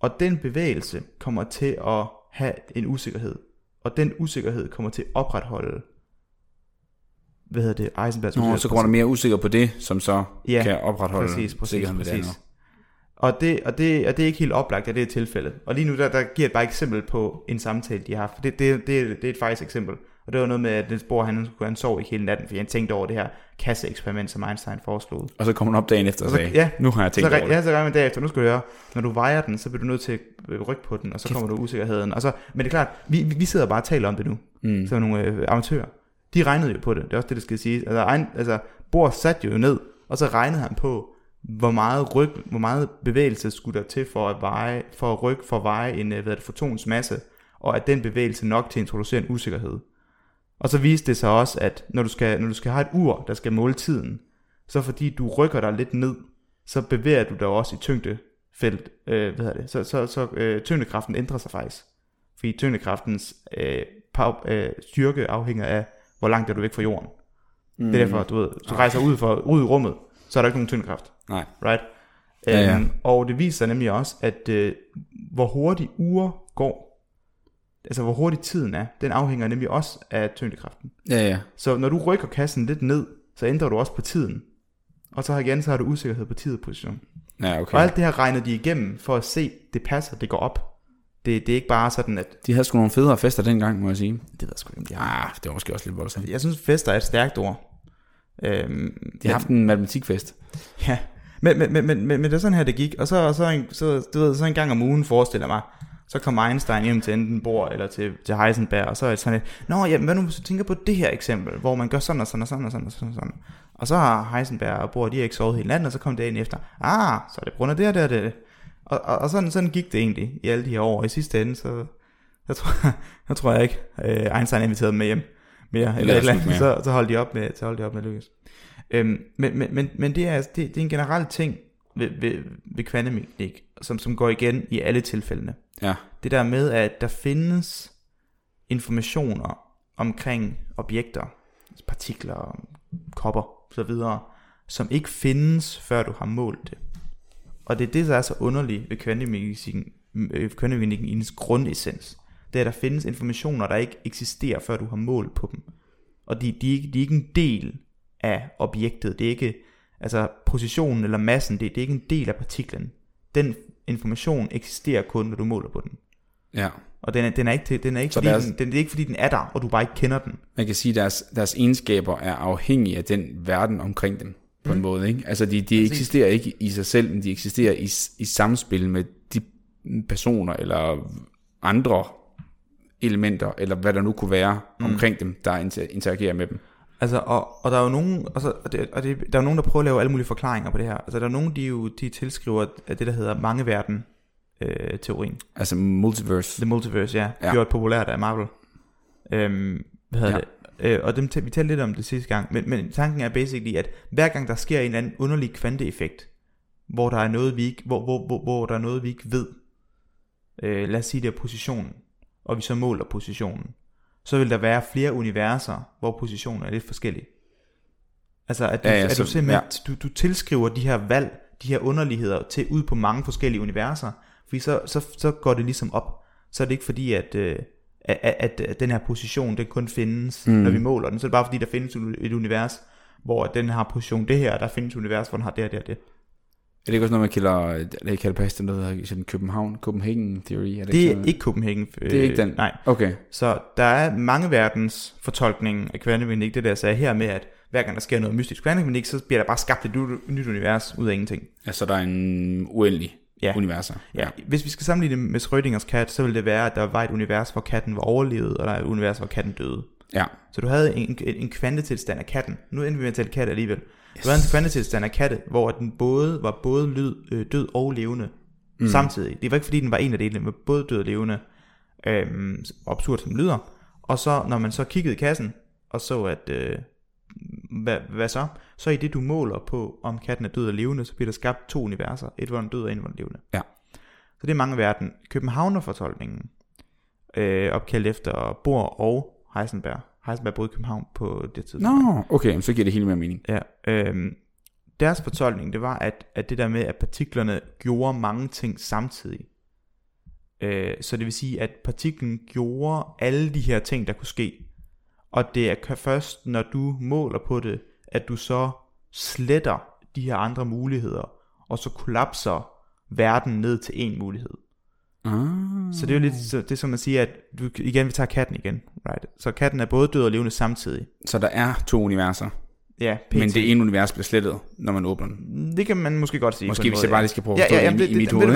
Og den bevægelse kommer til at have en usikkerhed, og den usikkerhed kommer til at opretholde Heisenbergs usikkerhed. Så kommer der mere usikker på det, som så kan opretholde sikkerheden ved det andet. Og det er ikke helt oplagt, at det er tilfældet. Og lige nu, der giver jeg bare et eksempel på en samtale, de har haft. Det er et faktisk eksempel. Og det var noget med, at Niels Bohr, han sov ikke hele natten, fordi han tænkte over det her kasseeksperiment, som Einstein foreslog. Og så kom han op dagen efter og sagde, nu har jeg tænkt over det. Ja, så gør man derefter, nu skal du høre, når du vejer den, så bliver du nødt til at rykke på den, og så kommer du usikkerheden. Og så, men det er klart, vi sidder bare og taler om det nu, som nogle amatører. De regnede jo på det, det er også det, der skal siges. Altså Bohr satte jo ned, og så regnede han på, hvor meget bevægelse skulle der til for at veje en fotons masse, og at den bevægelse nok til at introducere en usikkerhed. Og så viste det sig også, at når du skal have et ur, der skal måle tiden, så fordi du rykker dig lidt ned, så bevæger du dig også i tyngdefelt, tyngdekraften ændrer sig faktisk. Fordi tyngdekraftens styrke afhænger af, hvor langt er du væk fra jorden. Det er derfor, du rejser ud i rummet, så er der ikke nogen tyngdekraft. Nej. Right? Ja. Og det viser nemlig også, at hvor hurtigt ure går, altså hvor hurtigt tiden er, den afhænger nemlig også af tyngdekraften. Ja. Så når du rykker kassen lidt ned, så ændrer du også på tiden. Og så igen, så har du usikkerhed på tid og position. Ja, okay. Og alt det her regner de igennem for at se, det passer, det går op. Det er ikke bare sådan, at... De havde sgu nogle federe fester dengang, må jeg sige. Det ved jeg sgu ikke. Det var måske også lidt voldsomt. Jeg synes, fester er et stærkt ord. De har haft en matematikfest. Ja, men det er sådan her, det gik. Og så en gang om ugen, forestiller mig, så kom Einstein hjem til enten Bohr eller til Heisenberg, og så er det sådan lidt, nå, jamen, hvad nu hvis du tænker på det her eksempel, hvor man gør sådan og sådan og sådan og sådan og sådan og sådan. Og så har Heisenberg og Bohr, de har ikke sovet hele natten, og så kom dagen efter, så er det på grund af det. Og sådan gik det egentlig i alle de her år, og i sidste ende, så jeg tror ikke, Einstein inviterede dem med hjem mere, eller så holdt de op med at lykkes. Men det er en generel ting ved kvantemekanik, som går igen i alle tilfældene. Ja. Det der med, at der findes informationer omkring objekter, partikler, kopper osv., som ikke findes, før du har målt det. Og det er det, der er så underligt ved kvantemekanikken i dens grundessens. Det er, at der findes informationer, der ikke eksisterer, før du har målt på dem. Og de er ikke en del af objektet. Det er ikke, altså positionen eller massen, det er ikke en del af partiklen. Den information eksisterer kun, når du måler på den. Ja. Og det er ikke fordi den er der, og du bare ikke kender den. Man kan sige, at deres egenskaber er afhængige af den verden omkring dem. På en måde, ikke? Altså de eksisterer ikke i sig selv, men de eksisterer i samspil med de personer eller andre elementer, eller hvad der nu kunne være omkring dem, der interagerer med dem. Altså, og der er jo nogen, der er nogen, der prøver at lave alle mulige forklaringer på det her. Altså der er nogen, de tilskriver det, der hedder mangeverden-teorien. Altså multiverse. The multiverse, ja. Gjort populært af Marvel. og dem vi talte lidt om det sidste gang, men tanken er basically, at hver gang der sker en eller anden underlig kvanteeffekt, hvor der er noget vi ikke, hvor der er noget vi ikke ved, lad os sige det er positionen, og vi så måler positionen, så vil der være flere universer, hvor positionen er lidt forskellig. Altså at du, at du simpelthen du tilskriver de her valg, de her underligheder til ud på mange forskellige universer, fordi så går det ligesom op. Så er det ikke fordi at den her position den kun findes når vi måler den, så er det bare fordi der findes et univers, hvor den har position det her, og der findes et univers, hvor den har det her, det og det. Er det ikke også noget, man kalder past, den hedder sådan Copenhagen Theory? Det er ikke Copenhagen. Det er ikke den? Nej. Okay. Så der er mange verdens fortolkning af kvantemekanik, det der sagde her med, at hver gang der sker noget mystisk kvantemekanik, så bliver der bare skabt et nyt univers ud af ingenting. Altså der er en uendelig universer. Ja. Hvis vi skal sammenligne det med Schrödingers kat, så ville det være, at der var et univers, hvor katten var overlevet, og der er et univers, hvor katten døde. Ja. Så du havde en kvantetilstand af katten. Nu endte vi med at tale kat alligevel. Det var en kvantetilstand af katte, hvor den både var død og levende samtidig. Det var ikke fordi den var en af delene, men både død og levende, absurd som lyder. Og så når man så kiggede i kassen og så at hvad så i det du måler på om katten er død og levende, så bliver der skabt to universer, et hvor den død og en hvor den levende. Ja. Så det er mange verden. Københavnerfortolkningen opkaldt efter Bohr og Heisenberg. Heisenberg boede i København på det tidspunkt. Nå, okay, så giver det hele mere mening. Ja, deres fortolkning, det var, at det der med, at partiklerne gjorde mange ting samtidig. Så det vil sige, at partiklen gjorde alle de her ting, der kunne ske. Og det er først, når du måler på det, at du så sletter de her andre muligheder, og så kollapser verden ned til én mulighed. Så det er jo lidt det er, som man siger, at du, igen, vi tager katten igen, right? Så katten er både død og levende samtidig. Så der er to universer. Ja, men det ene univers bliver slettet, når man åbner den. Det kan man måske godt sige. Måske hvis jeg bare lige skal prøve at forstå det i mit hoved.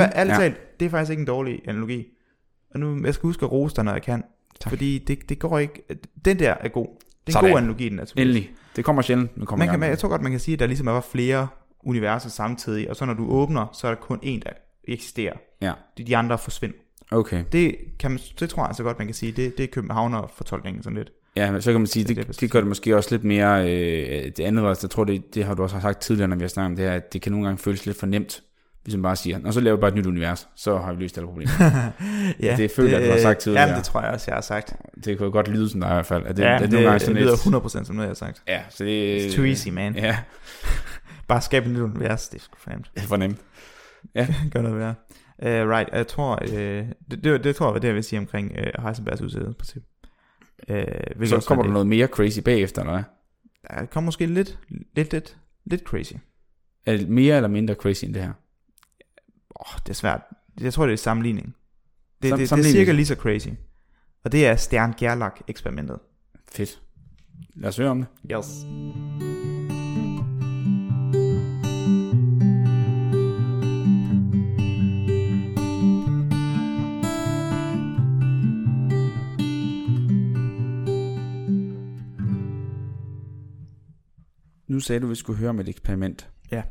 Det er faktisk ikke en dårlig analogi. Og nu, jeg skal huske at rose dig, når jeg kan. Tak. Fordi det går ikke. Den der er god. Det er en god analogi, den er. Endelig. Det kommer sjældent. Jeg tror godt, man kan sige, at der ligesom er flere universer samtidig. Og så når du åbner, så er der kun en, der eksisterer. Ja. De andre forsvinder. Okay. Det tror jeg så godt man kan sige. Det er københavnerfortolkningen sådan lidt. Ja, så kan man sige det gør det måske også lidt mere det andet også. Jeg tror det har du også sagt tidligere, når vi har snakket om det her, at det kan nogle gange føles lidt for nemt, hvis man bare siger, og så laver vi bare et nyt univers, så har vi løst alle problemer. Ja, det føler jeg, du har sagt tidligere. Jamen det tror jeg også jeg har sagt. Det kunne godt lyde som dig i hvert fald. Det lyder 100% som noget jeg har sagt. Ja, så det it's too easy, man. Ja. Bare skabe et nyt univers, det er sgu fremt. Det er for nemt. Ja, gør noget værre. Right, jeg tror, det tror jeg var det, jeg vil sige omkring Heisenbergs udsættelsesprincip. Så kommer der noget mere crazy bagefter, eller hvad? Der kommer måske lidt crazy. Er det mere eller mindre crazy end det her? Det er svært. Jeg tror, det er sammenligning. Det er cirka lige så crazy. Og det er Stern-Gerlach eksperimentet. Fedt. Lad os høre om det. Yes. Nu sagde du, vi skulle høre om et eksperiment. Ja.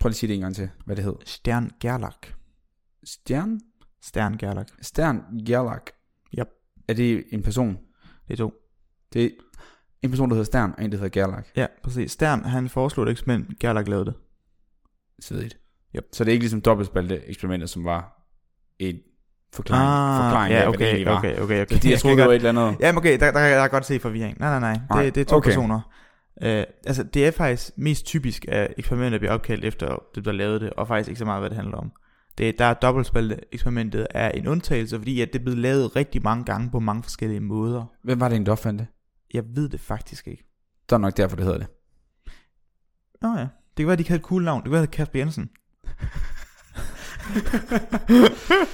Prøv lige at sige det en gang til, hvad det hed. Stern-Gerlach. Stern? Stern-Gerlach. Stern-Gerlach. Yep. Er det en person? Det er to. Det er en person, der hedder Stern, og en, der hedder Gerlach. Ja, præcis. Stern, han foreslog et eksperiment, Gerlach lavede det. Svedigt. Yep. Så det er ikke ligesom dobbeltspaltede eksperimenter, som var et forklaring af, hvad det egentlig var. Okay. Jeg troede, det var et eller andet. Jamen okay, der kan godt se forvirring. Nej. Det er to personer. Altså det er faktisk mest typisk at eksperimenter bliver opkaldt efter det der lavede det, og faktisk ikke så meget hvad det handler om. Der er dobbeltspaltet eksperimentet er en undtagelse, fordi at det blev lavet rigtig mange gange på mange forskellige måder. Hvem var det egentlig der opfandt det? Jeg ved det faktisk ikke. Det er nok derfor det hedder det. Nå ja, det kan være de kaldte cool navn. Det kan være Kasper Jensen.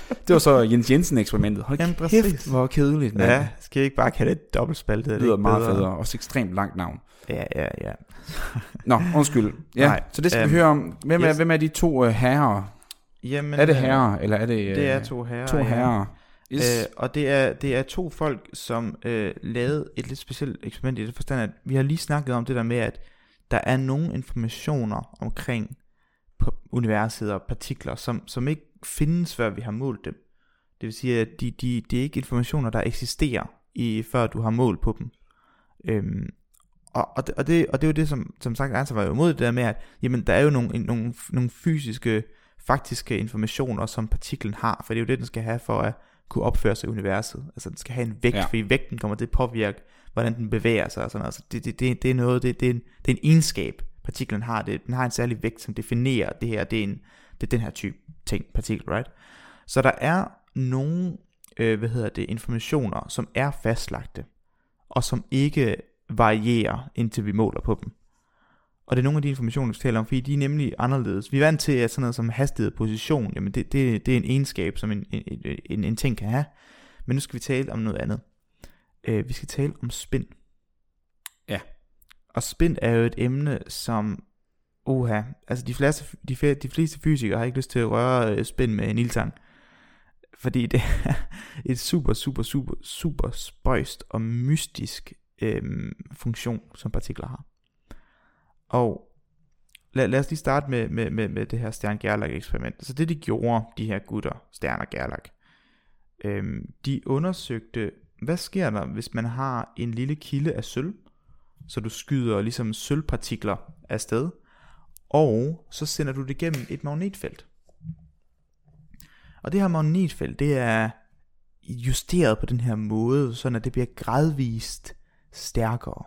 Det var så Jens Jensen eksperimentet. Hold kæft, hvor kedeligt, mand. Ja, skal jeg ikke bare kalde det dobbeltspaltet? Det lyder meget federe. Også ekstremt langt navn. Ja. Nå, undskyld. Ja, nej, så det skal vi høre om. Hvem er de to herrer? Jamen, er det herrer, eller er det... det er to herrer. To herrer. Ja. Yes. Og det er to folk, som lavede et lidt specielt eksperiment i det forstand, at vi har lige snakket om det der med, at der er nogle informationer omkring universet og partikler, som ikke findes, før vi har målt dem. Det vil sige, at det er ikke informationer, der eksisterer, før du har målt på dem. Og det er jo det, som sagt Einstein var jo imod, det der med, at jamen, der er jo nogle fysiske, faktiske informationer, som partiklen har, for det er jo det, den skal have for at kunne opføre sig i universet. Altså den skal have en vægt, fordi vægten kommer til at påvirke, hvordan den bevæger sig og sådan noget. Altså, det er noget, det er en egenskab, partiklen har. Den har en særlig vægt, som definerer det her, det er den her type ting, partikel, right? Så der er nogle, informationer, som er fastlagte, og som ikke varierer, indtil vi måler på dem. Og det er nogle af de informationer, vi skal tale om, fordi de er nemlig anderledes. Vi er vant til, at sådan noget som hastighed og position, jamen det er en egenskab, som en ting kan have. Men nu skal vi tale om noget andet. Vi skal tale om spin. Ja. Og spin er jo et emne, som... altså de fleste fysikere har ikke lyst til at røre spin med en ildtang. Fordi det er et super, super, super, super spøjst og mystisk funktion, som partikler har. Og lad os lige starte med det her Stern-Gerlach eksperiment. Så det de gjorde, de her gutter, Stern og Gerlach, de undersøgte, hvad sker der, hvis man har en lille kilde af sølv, så du skyder ligesom sølvpartikler afsted, og så sender du det gennem et magnetfelt. Og det her magnetfelt, det er justeret på den her måde, sådan at det bliver gradvist stærkere.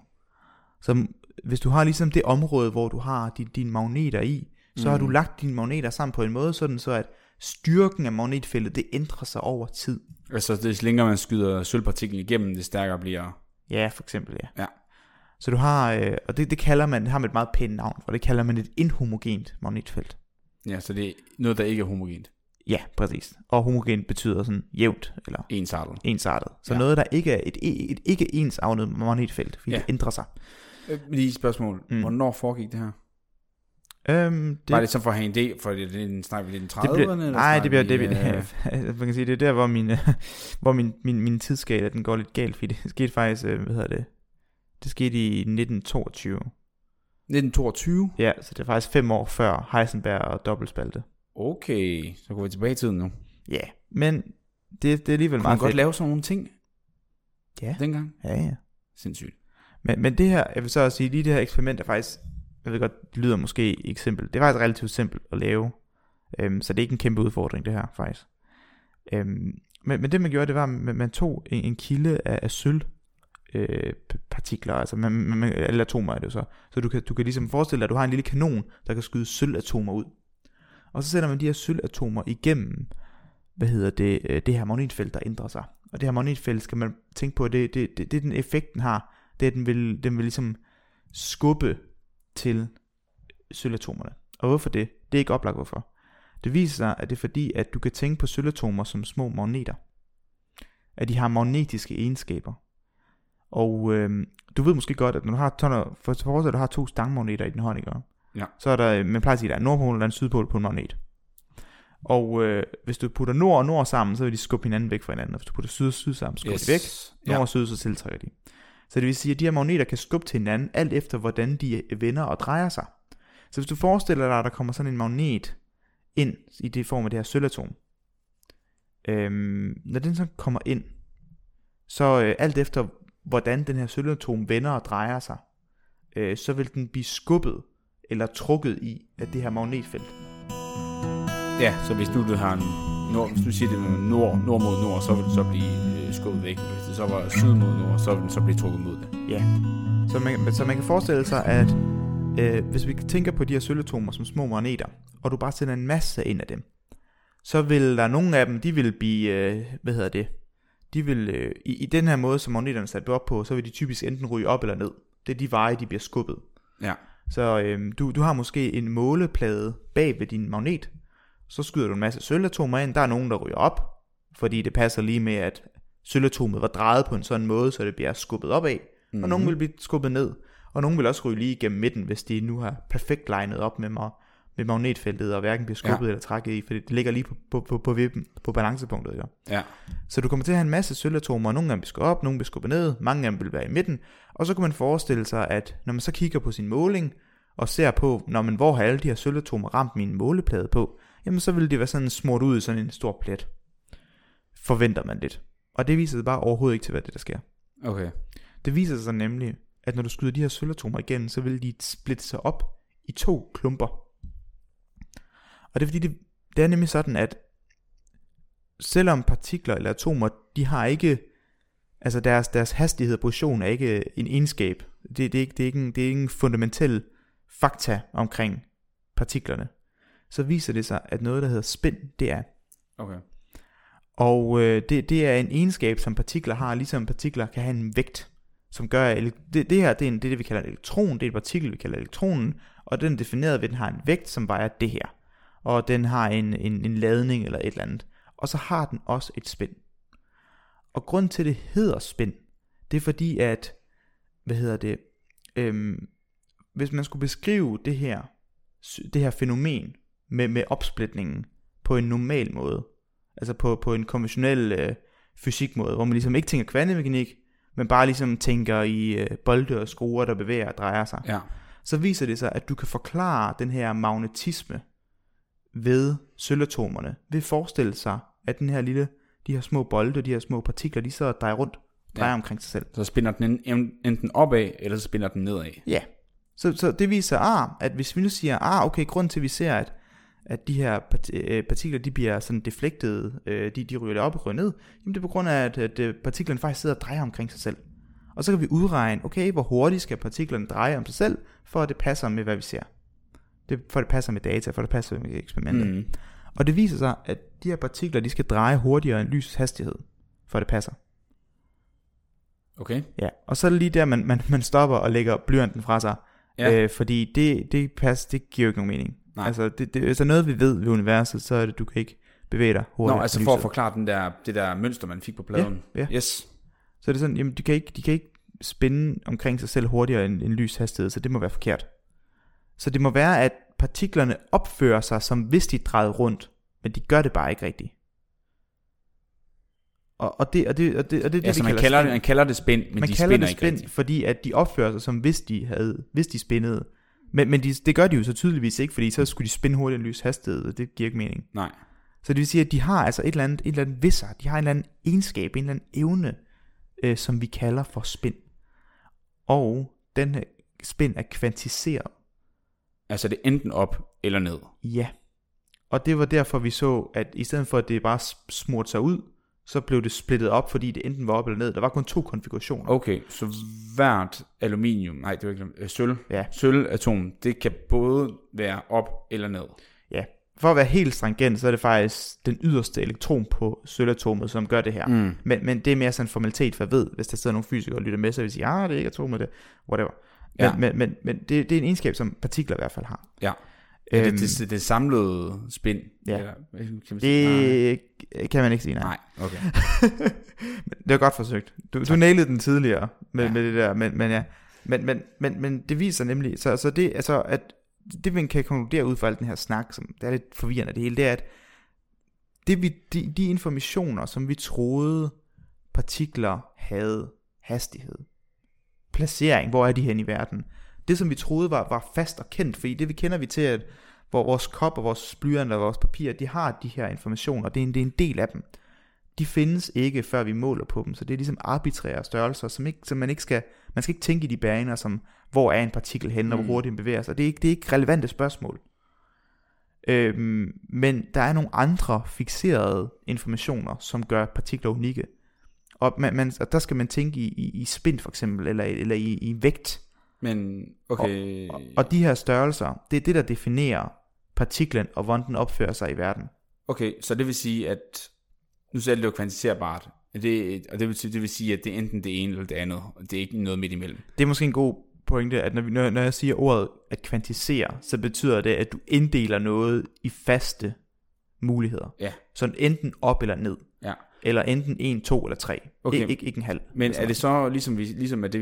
Så hvis du har ligesom det område, hvor du har dine magneter i, så har du lagt dine magneter sammen på en måde, sådan så at styrken af magnetfeltet, det ændrer sig over tid. Altså det længere man skyder sølvpartiklen igennem, det stærkere bliver. Ja, for eksempel, ja. Så du har, og det kalder man, det har man et meget pænt navn for, det kalder man et inhomogent magnetfelt. Ja, så det er noget, der ikke er homogent. Ja, præcis. Og homogent betyder sådan jævnt, eller... Ensartet. Så noget, der ikke er et ikke ensartet magnetfelt, fordi det ændrer sig. Lige et spørgsmål. Hvornår foregik det her? Var det så for at have en idé, for det snakker vi lidt i 30'erne? Nej, det man kan sige, det er der, hvor min tidsskala, den går lidt galt, fordi det skete faktisk, det skete i 1922. 1922? Ja, så det er faktisk 5 år før Heisenberg og dobbeltspalte. Okay, så går vi tilbage i tiden nu. Ja, men det er alligevel meget fedt. Kunne man godt lave sådan nogle ting? Ja. Dengang? Ja. Sindssygt. Men det her, jeg vil så også sige, lige det her eksperiment er faktisk, jeg ved godt, det lyder måske ikke simpelt. Det er faktisk relativt simpelt at lave. Så det er ikke en kæmpe udfordring, det her faktisk. Men det man gjorde, det var, at man tog en kilde af sølv. Partikler, altså eller atomer er det jo så. Så du kan ligesom forestille dig, at du har en lille kanon, der kan skyde sølvatomer ud. Og så sætter man de her sølvatomer igennem, det her magnetfelt, der ændrer sig. Og det her magnetfelt, skal man tænke på, det er den effekt, den har. Det er, at den vil ligesom skubbe til sølvatomerne. Og hvorfor det? Det er ikke oplagt hvorfor. Det viser sig, at det er fordi, at du kan tænke på sølvatomer som små magneter. At de har magnetiske egenskaber. Og du ved måske godt, at når du har at du har 2 stangmagneter i din hånd, ikke? Ja. Så er der, man plejer at sige, at der er en nordpol og en sydpol på en magnet. Og hvis du putter nord og nord sammen, så vil de skubbe hinanden væk fra hinanden. Og hvis du putter syd og syd sammen, skubber de væk. Nord og syd, så tiltrækker de. Så det vil sige, at de her magneter kan skubbe til hinanden, alt efter hvordan de vender og drejer sig. Så hvis du forestiller dig, at der kommer sådan en magnet ind i det form af det her sølvatom. Når den så kommer ind, så alt efter hvordan den her sølvatom vender og drejer sig, så vil den blive skubbet eller trukket i af det her magnetfelt. Ja, så hvis du har hvis du siger det med nord mod nord, så vil det så blive skubbet væk. Hvis det så var syd mod nord, så vil den så blive trukket mod det. Ja, så man kan forestille sig, at hvis vi tænker på de her sølvatomer som små magneter, og du bare sender en masse ind af dem, så vil der nogle af dem, de vil blive, de vil, i den her måde, som magneterne er sat op på, så vil de typisk enten ryge op eller ned. Det er de veje, de bliver skubbet. Ja. Så du har måske en måleplade bag ved din magnet, så skyder du en masse sølvatomer ind, der er nogen, der ryger op, fordi det passer lige med, at sølvatomet var drejet på en sådan måde, så det bliver skubbet opad, og nogen vil blive skubbet ned, og nogen vil også ryge lige igennem midten, hvis de nu har perfekt linet op med magnetfeltet, og hverken bliver skubbet eller trækket i, for det ligger lige på vippen, på balancepunktet, ikke? Ja. Så du kommer til at have en masse sølvatomer, og nogle gange bliver skubbet op, nogle bliver skubbet ned, mange gange vil være i midten, og så kan man forestille sig, at når man så kigger på sin måling, og ser på, hvor har alle de her sølvatomer ramt min måleplade på, jamen så vil det være sådan smurt ud i sådan en stor plet. Forventer man lidt. Og det viser sig bare overhovedet ikke til, hvad det der sker. Okay. Det viser sig nemlig, at når du skyder de her sølvatomer igen, så vil de splitte sig op i to klumper. Og det er fordi, det er nemlig sådan, at selvom partikler eller atomer, de har ikke, altså deres hastighed og position er ikke en egenskab. Det er ikke en fundamentel fakta omkring partiklerne. Så viser det sig, at noget, der hedder spin, det er. Okay. Og det er en egenskab, som partikler har, ligesom partikler kan have en vægt, som gør, at det her, det er det, vi kalder en elektron, det er en partikel, vi kalder elektronen, og den er defineret ved, at den har en vægt, som vejer det her, og den har en ladning eller et eller andet, og så har den også et spin. Og grund til, det hedder spin, det er fordi, at, hvis man skulle beskrive det her fænomen med opsplitningen på en normal måde, altså på en konventionel fysikmåde, hvor man ligesom ikke tænker kvantemekanik, men bare ligesom tænker i bolde og skruer, der bevæger og drejer sig, ja. Så viser det sig, at du kan forklare den her magnetisme ved sølvatomerne, ved at forestille sig, at de her små bolde, de her små partikler, de sidder og drejer rundt, drejer omkring sig selv. Så spinder den enten opad, eller så spinder den nedad. Ja, så det viser, at hvis vi nu siger, okay, grunden til, at vi ser, at de her partikler, de bliver sådan deflektede, de ryger op og ryger ned, jamen det er på grund af, at partiklerne faktisk sidder og drejer omkring sig selv. Og så kan vi udregne, okay, hvor hurtigt skal partiklerne dreje om sig selv, for at det passer med, hvad vi ser. For at det passer med data, for at det passer med eksperimenter. Mm. Og det viser sig, at de her partikler, de skal dreje hurtigere end lysets hastighed, for at det passer. Okay. Ja, og så er det lige der, man stopper og lægger blyanten fra sig, fordi det giver jo ikke nogen mening. Nej. Altså hvis der er noget vi ved ved universet, så er det, du kan ikke bevæge dig hurtigt. Nå, altså for at forklare det der mønster man fik på pladen. Ja, ja. Yes. Så er det sådan, jamen de kan ikke spænde omkring sig selv hurtigere end lys hastighed, så det må være forkert. Så det må være, at partiklerne opfører sig som hvis de drejede rundt, men de gør det bare ikke rigtigt. Og det altså, man kalder det spænd, men de spænder ikke rigtigt, fordi at de opfører sig som hvis de spændede. Men det gør de jo så tydeligvis ikke, fordi så skulle de spænde hurtigt en lys hastighed, og det giver ikke mening. Nej. Så det vil sige, at de har altså et eller andet ved sig, de har en eller anden egenskab, en eller anden evne, som vi kalder for spin. Og den her spin er kvantiseret. Altså det er enten op eller ned. Ja. Og det var derfor vi så, at i stedet for at det bare smurte sig ud, så blev det splittet op, fordi det enten var op eller ned. Der var kun to konfigurationer. Okay, så hvert sølvatom, det kan både være op eller ned. Ja, for at være helt stringent, så er det faktisk den yderste elektron på sølvatomet, som gør det her. Mm. Men det er mere sådan en formalitet, for jeg ved, hvis der sidder nogle fysikere og lytter med, så vil de sige, det er ikke atomet, det whatever. Ja. Men det er en egenskab, som partikler i hvert fald har. Ja. Det samlede spin, ja. Eller, kan man ikke sige nej. Okay. Det var godt forsøgt. Du nailede den tidligere med det der, men det viser nemlig så det altså, at det man kan konkludere ud fra al den her snak, som det er lidt forvirrende det hele, det er, at de informationer, som vi troede partikler havde, hastighed, placering, hvor er de hen i verden? Det, som vi troede var fast og kendt, fordi det vi kender vi til, at vores kop og vores blyanter og vores papir, de har de her informationer, og det er en del af dem. De findes ikke, før vi måler på dem, så det er ligesom arbitrære størrelser, som man skal ikke tænke i de baner, som hvor er en partikel henne, og hvor hurtigt den bevæger sig. Det er ikke relevante spørgsmål. Men der er nogle andre fikserede informationer, som gør partikler unikke. Og der skal man tænke i spin for eksempel, eller i vægt. Men, okay. Og de her størrelser, det er det, der definerer partiklen og hvordan den opfører sig i verden. Okay, så det vil sige, at nu sagde det jo kvantiserbart, og det vil sige, at det er enten det ene eller det andet, og det er ikke noget midt imellem. Det er måske en god pointe, at når jeg siger ordet at kvantisere, så betyder det, at du inddeler noget i faste muligheder. Ja. Sådan enten op eller ned. Ja. Eller enten 1, 2 eller 3. Okay. Ikke en halv. Men er det så ligesom at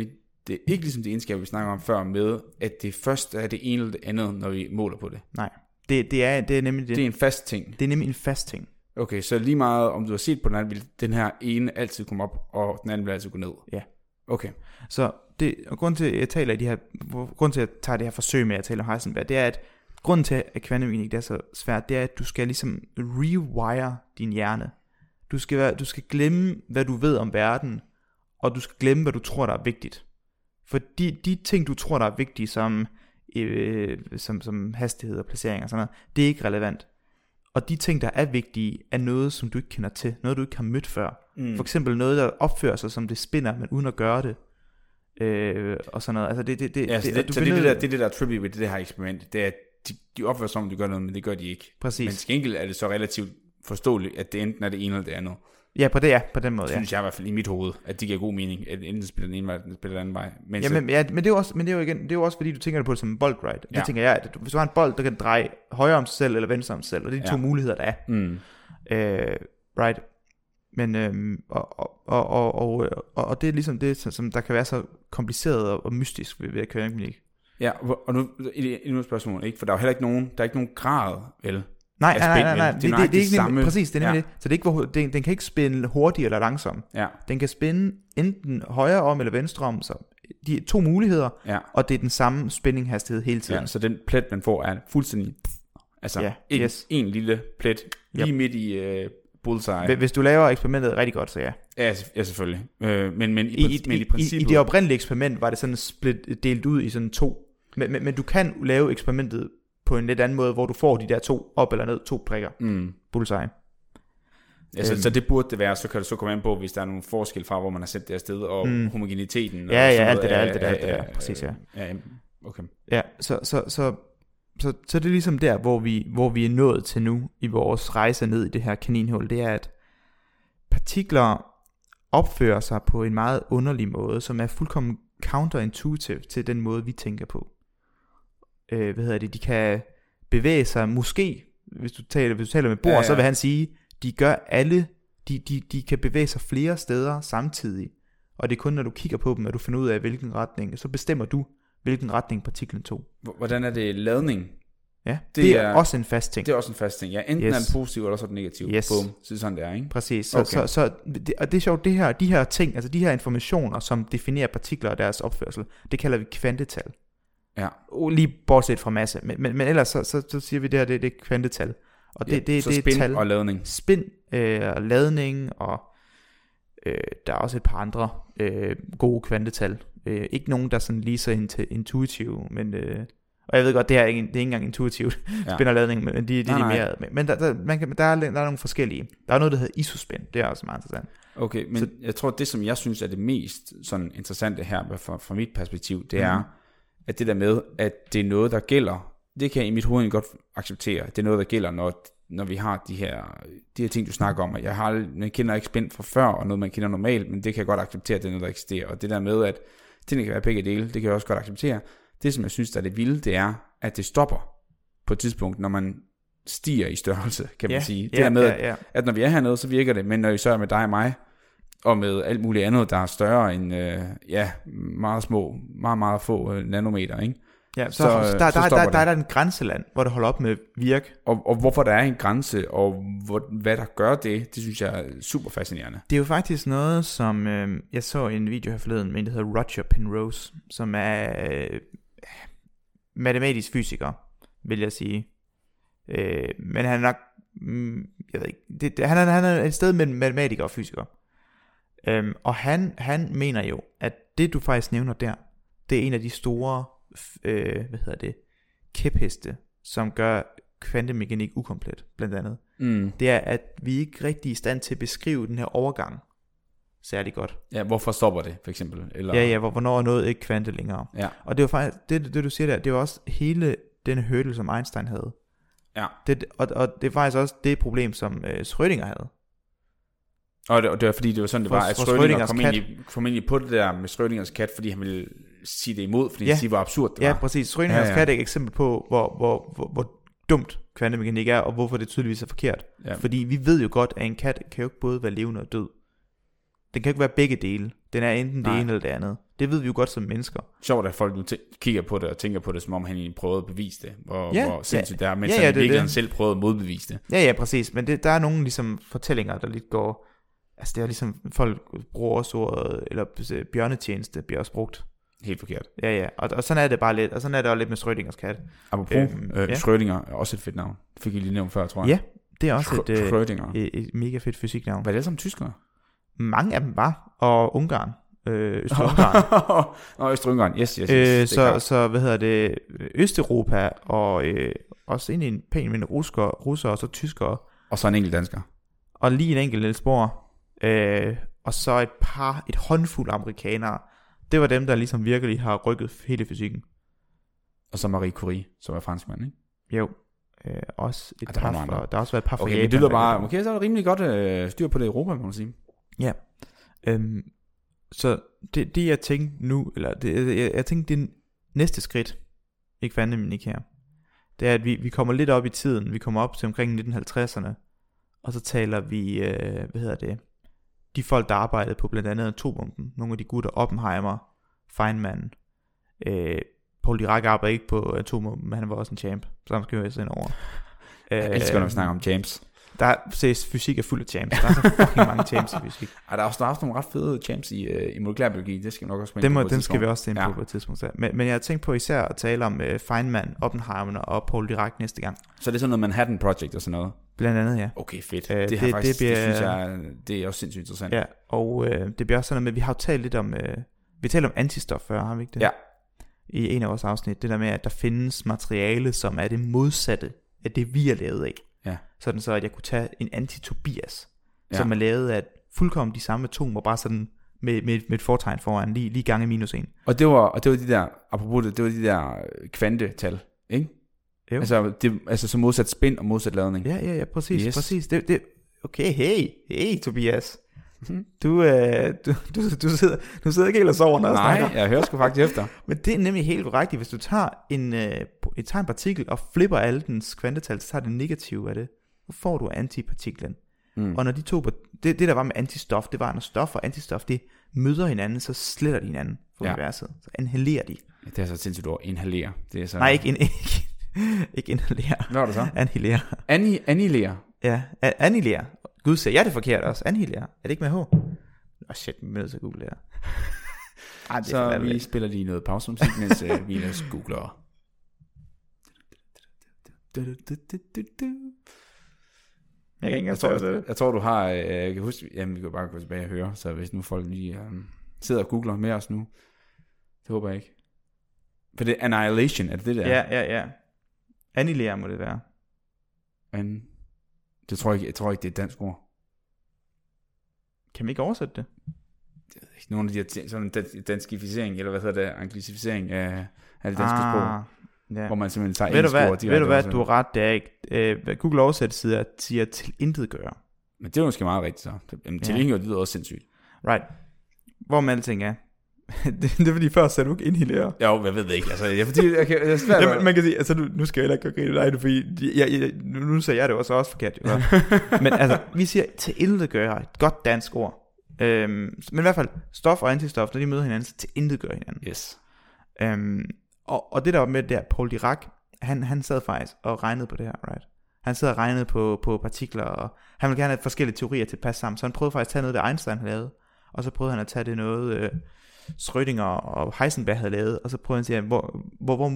det er ikke ligesom det egenskab, vi snakker om før med, at det først er det ene eller det andet, når vi måler på det. Nej, det er nemlig det. Det er en fast ting. Det er nemlig en fast ting. Okay, så lige meget, om du har set på den anden, vil den her ene altid komme op, og den anden vil altid gå ned. Ja. Okay. Så grunden til, at jeg taler i de her, grunden til, at jeg tager det her forsøg med at tale om Heisenberg, det er, at grunden til, at kvantemekanik er så svært, det er, at du skal ligesom rewire din hjerne. Du skal glemme, hvad du ved om verden, og du skal glemme, hvad du tror, der er vigtigt. Fordi de ting, du tror, der er vigtige, som hastighed og placering og sådan noget, det er ikke relevant. Og de ting, der er vigtige, er noget, som du ikke kender til. Noget, du ikke har mødt før. Mm. For eksempel noget, der opfører sig, som det spinder, men uden at gøre det. Og sådan noget. Altså det der er trippy ved det her eksperiment. Det er, at de opfører sig, om de gør noget, men det gør de ikke. Præcis. Men til gengæld er det så relativt forståeligt, at det enten er det ene eller det andet. Ja, på den måde, synes jeg i hvert fald i mit hoved, at det giver god mening, at enten spiller den ene vej, den spiller den anden vej. Men, det er jo også fordi, du tænker på det som en bold, right? Det tænker jeg, at hvis du har en bold, der kan dreje højre om sig selv, eller venstre om sig selv, og det er de to muligheder, der er. Mm. Right? Men, og det er ligesom det, som der kan være så kompliceret og mystisk ved at køre en klinik. Ja, og nu endnu et spørgsmål, ikke? For der er jo heller ikke nogen, grad, vel? Nej, det er ikke samme. Præcis, det er nemlig det. Så det er ikke, hvor, den kan ikke spænde hurtigt eller langsomt. Ja. Den kan spænde enten højre om eller venstre om, så de er to muligheder, og det er den samme spændinghastighed hele tiden. Ja, så den plet, man får, er fuldstændig, en lille plet, lige midt i bullseye. Hvis du laver eksperimentet rigtig godt, så ja. Ja, selvfølgelig. Men i princippet... I det oprindelige eksperiment var det sådan delt ud i sådan to. Men du kan lave eksperimentet på en lidt anden måde, hvor du får de der to op eller ned, to prikker. Mm. Bullseye. Så det burde det være, så kan du så komme ind på, hvis der er nogle forskel fra, hvor man har sendt det afsted, og homogeniteten. Og alt det der, præcis, ja. Okay. Ja, så det er ligesom der, hvor vi er nået til nu, i vores rejse ned i det her kaninhul, det er, at partikler opfører sig på en meget underlig måde, som er fuldkommen counterintuitive til den måde, vi tænker på. De kan bevæge sig, måske, hvis du taler med Bohr, så vil han sige, de kan bevæge sig flere steder samtidig, og det er kun, når du kigger på dem, at du finder ud af, hvilken retning, så bestemmer du, hvilken retning partiklen tog. Hvordan er det ladning? Ja, det er også en fast ting. Det er også en fast ting, ja. Enten er den positiv, eller så er den negativ. Yes. Boom. Så det er sådan, det er, ikke? Præcis. Og det er sjovt, de her ting, altså de her informationer, som definerer partikler og deres opførsel, det kalder vi kvantetal. Ja. Lige bortset fra masse. Men ellers så siger vi, det er kvantetal. Og det er tal. Og ladning. Spin og ladning, og der er også et par andre gode kvantetal. Ikke nogen, der sådan lige så intuitive, men... og jeg ved godt, det er ikke engang intuitivt, spin og ladning, men de er mere... Men der er nogle forskellige. Der er noget, der hedder isospin. Det er også meget interessant. Okay, men jeg tror, det som jeg synes er det mest sådan interessante her, fra mit perspektiv, det er... at det der med, at det er noget, der gælder, det kan jeg i mit hoved godt acceptere. Det er noget, der gælder, når vi har de her ting, du snakker om. Man kender ikke spændt fra før, og noget, man kender normalt, men det kan jeg godt acceptere, at det er noget, der eksisterer. Og det der med, at tingene kan være begge dele, det kan jeg også godt acceptere. Det, som jeg synes, der er det vilde, det er, at det stopper på et tidspunkt, når man stiger i størrelse, kan man sige. Det der med, at når vi er hernede, så virker det, men når vi så er med dig og mig, og med alt muligt andet, der er større end meget små, meget, meget få nanometer, ikke? Ja, så der er en grænseland, hvor det holder op med virk. Og hvorfor der er en grænse, og hvad der gør det synes jeg er super fascinerende. Det er jo faktisk noget, som jeg så i en video her forleden med en, der hedder Roger Penrose, som er matematisk fysiker, vil jeg sige. Men han er nok, jeg ved ikke, han er et sted mellem matematiker og fysiker. Og han mener jo, at det du faktisk nævner der, det er en af de store kæpheste, som gør kvantemekanik ukomplet, blandt andet. Det er, at vi ikke rigtig er i stand til at beskrive den her overgang særlig godt. Ja, hvorfor stopper det, for eksempel? Eller... Ja, hvornår er noget ikke kvante længere. Ja. Og det var faktisk, det du siger der, det var også hele den hurdle, som Einstein havde. Ja. Og det er faktisk også det problem, som Schrödinger havde. Og det var fordi, det var sådan, det var, at Schrödinger kom ind på det der med Schrödingers kat, fordi han ville sige det imod, fordi han siger, hvor absurd det var. Ja, præcis. Schrödingers kat er et eksempel på, hvor dumt kvantemekanik er, og hvorfor det tydeligvis er forkert. Ja. Fordi vi ved jo godt, at en kat kan jo ikke både være levende og død. Den kan jo ikke være begge dele. Den er enten det ene eller det andet. Det ved vi jo godt som mennesker. Sjovt, at folk nu kigger på det og tænker på det, som om han egentlig prøvede at bevise det. Hvor sindssygt det er, mens han virkelig selv prøvede at modbevise det. Ja, præcis. Men der er nogle ligesom fortællinger, der lidt går... Altså det er ligesom, folk bruger også ordet, eller bjørnetjeneste bliver også brugt. Helt forkert. Ja, og sådan er det bare lidt, og sådan er det også lidt med Schrödingers kat. Apropos Schrödinger er også et fedt navn. Fik I lige nævnt før, tror jeg. Ja, det er også et mega fedt fysiknavn. Var det alle sammen tyskere? Mange af dem var, og Ungarn. Øst-Ungarn. Nå, Øst-Ungarn, yes. Så hvad hedder det, Østeuropa, og også egentlig en pæn mænd russere, og så tyskere. Og så en enkelt dansker. Og lige en enkelt Niels Bohr, og så et håndfuld amerikanere. Det var dem, der ligesom virkelig har rykket hele fysikken. Og så Marie Curie, som var franskmand, ikke? Jo. Også et par fra, der har også været et par fra Japan. Okay, det lyder bare, okay, så er det rimelig godt styr på det i Europa, kan man sige. Ja. Så det jeg tænkte nu, eller jeg tænkte det næste skridt, ikke fandme min ikke her, det er, at vi kommer lidt op i tiden, vi kommer op til omkring 1950'erne, og så taler vi, de folk, der arbejdede på blandt andet atombomben, nogle af de gutter, Oppenheimer, Feynman, Paul Dirac arbejdede ikke på atombomben, men han var også en champ, så han skal jo sådan over. Jeg elsker, når vi snakker om champs. Der ses fysik er fuld af champs. Der er så fucking mange champs i fysik. Ej, der er også nogle ret fede champs i molekylærbiologi. Det skal vi nok også med på. Den skal vi også se på et tidspunkt. Men jeg har tænkt på især at tale om Feynman, Oppenheimer og Paul Dirac næste gang. Så det er sådan noget Manhattan Project og sådan noget? Blandt andet, ja. Okay, fedt. Det er også sindssygt interessant. Ja, og det bliver også sådan noget med, vi har jo talt lidt om, vi talte om antistof før, har vi ikke det? Ja. I en af vores afsnit, det der med, at der findes materiale, som er det modsatte af det, vi er lavet af. Ja. Sådan så at jeg kunne tage en anti-Tobias, som er lavet af fuldkommen de samme atomer, bare sådan med et fortegn foran, lige gange -1. Og det var de der, apropos det var de der kvantetal, ikke? Jo. Altså så modsat spin og modsat ladning. Ja, præcis, yes. Præcis. Det, okay, hey Tobias. Du sidder ikke helt og sover, når jeg snakker. Nej, jeg hører sgu faktisk efter. Men det er nemlig helt korrekt. Hvis du tager en partikel og flipper alle dens kvantetal, så tager det negative af det. Så får du antipartiklen. Og når de to, det der var med antistof, det var når stof og antistof, det møder hinanden, så sletter de hinanden fra universet. Så inhalerer de. Det er så et sindssygt ord, inhalere. Det er så... Nej, ikke inhalere. Hvad var det så? Annihilere. Annihilere. Ja, annihilere. Gud, sagde jeg det forkert også? Annihilere. Er det ikke med H? Shit, vi er nødt til at google det her. Ej, så vi spiller lige noget pausemusik, mens vi nødt googler. Jeg tror, du har... Jeg kan huske... Jamen, vi kan bare gå tilbage og høre. Så hvis nu folk lige sidder og googler med os nu. Det håber jeg ikke. For det er annihilation, er det det der? Ja. Annihilere må det være. Jeg tror ikke, det er et dansk ord. Kan man ikke oversætte det? Det er ikke nogen af de her sådan danskificering, eller hvad hedder det, anglicificering af det danske sprog. Ja. Hvor man simpelthen tager engelsk ord. Ved du hvad, du har ret, det er ikke. Google oversættelse siger til intet gøre. Men det er jo måske meget rigtigt så. Til intet gøre, det lyder også sindssygt. Right. Hvor man alting er. Det er fordi først så du ikke inhalere. Jo, jeg ved det ikke. Altså, jeg svært. Ja, man kan sige, altså nu skal jeg ikke gøre det, fordi nu sagde jeg det også forkert. Jo. Men altså, vi siger til intet gøre, et godt dansk ord. Men i hvert fald stof og antistof, når de møder hinanden, så til intet gør hinanden. Yes. Og det der var med der Paul Dirac, han sad faktisk og regnede på det her, right? Han sad og regnede på partikler, og han ville gerne have forskellige teorier til at passe sammen, så han prøvede faktisk at tage noget der Einstein havde lavet, og så prøvede han at tage det noget Schrödinger og Heisenberg havde lavet, og så prøvede han at sige,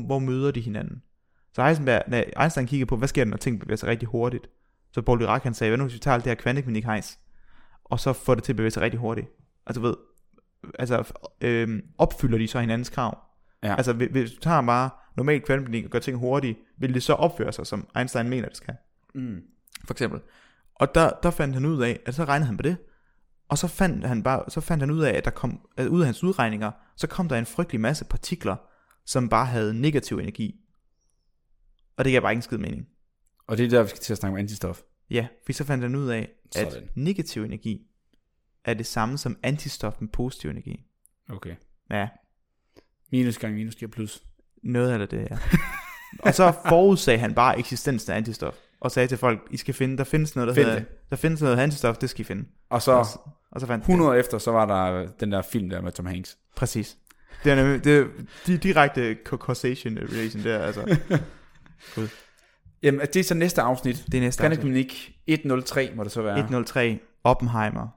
hvor møder de hinanden? Så Einstein kiggede på, hvad sker der, når ting bevæger sig rigtig hurtigt? Så Paul Dirac, han sagde, hvad nu hvis vi tager alt det her kvantemekanik hejs, og så får det til at bevæge sig rigtig hurtigt? Altså opfylder de så hinandens krav? Ja. Altså hvis du tager bare normalt kvantemekanik og gør ting hurtigt, vil det så opføre sig, som Einstein mener, det skal? For eksempel. Og der fandt han ud af, at så regnede han på det, og så fandt han ud af, at der kom, at ud af hans udregninger, så kom der en frygtelig masse partikler, som bare havde negativ energi. Og det gav bare ingen skid mening. Og det er der, vi skal til at snakke om antistof. Ja, for så fandt han ud af, at negativ energi er det samme som antistof med positiv energi. Okay. Ja. Minus gange minus giver plus. Noget af det, ja. Og så forudsagde han bare eksistensen af antistof. Og sagde til folk, I skal finde, der findes noget antistof, det skal I finde. Og så fandt 100 det. Efter, så var der den der film der med Tom Hanks. Præcis. Det er nemlig, det direkte causation relation der, altså. Cool. Jamen, det er så næste afsnit. Det er næste afsnit. Klinik 103, må det så være. 103, Oppenheimer,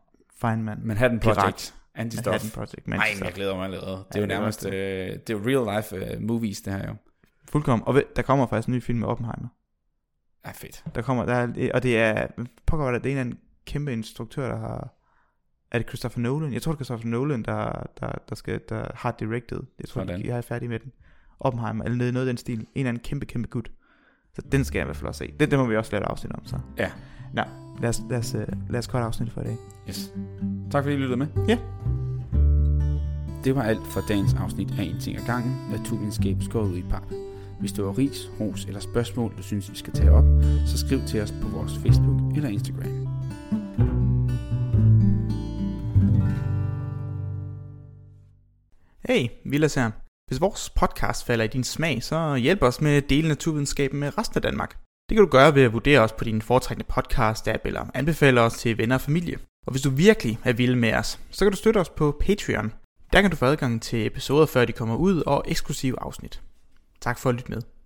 Feynman, Manhattan Project. Dirac. Antistof. Nej, jeg glæder mig allerede. Det er jo nærmest, det er jo real life movies, det her jo. Fuldkommen. Og der kommer faktisk en ny film med Oppenheimer. Ja, fedt. Der kommer, og det er, pågår der en kæmpe instruktør, der har Er det Christopher Nolan? Jeg tror, det er Christopher Nolan, der har directed. Jeg tror, jeg er færdig med den. Oppenheimer, eller noget af den stil. En af en kæmpe gut. Så den skal jeg i hvert fald også se. Den må vi også lave et afsnit om, så. Ja. Nå, lad os kort afsnit for i dag. Yes. Tak fordi I lyttede med. Ja. Det var alt for dagens afsnit af En Ting ad Gangen. Naturvidenskab skåret ud i pap. Hvis du har ris, ros eller spørgsmål, du synes, vi skal tage op, så skriv til os på vores Facebook eller Instagram. Hey, Villads her. Hvis vores podcast falder i din smag, så hjælp os med at dele naturvidenskaben med resten af Danmark. Det kan du gøre ved at vurdere os på din foretrækkende podcast-app eller anbefale os til venner og familie. Og hvis du virkelig er vild med os, så kan du støtte os på Patreon. Der kan du få adgang til episoder, før de kommer ud, og eksklusive afsnit. Tak for at lytte med.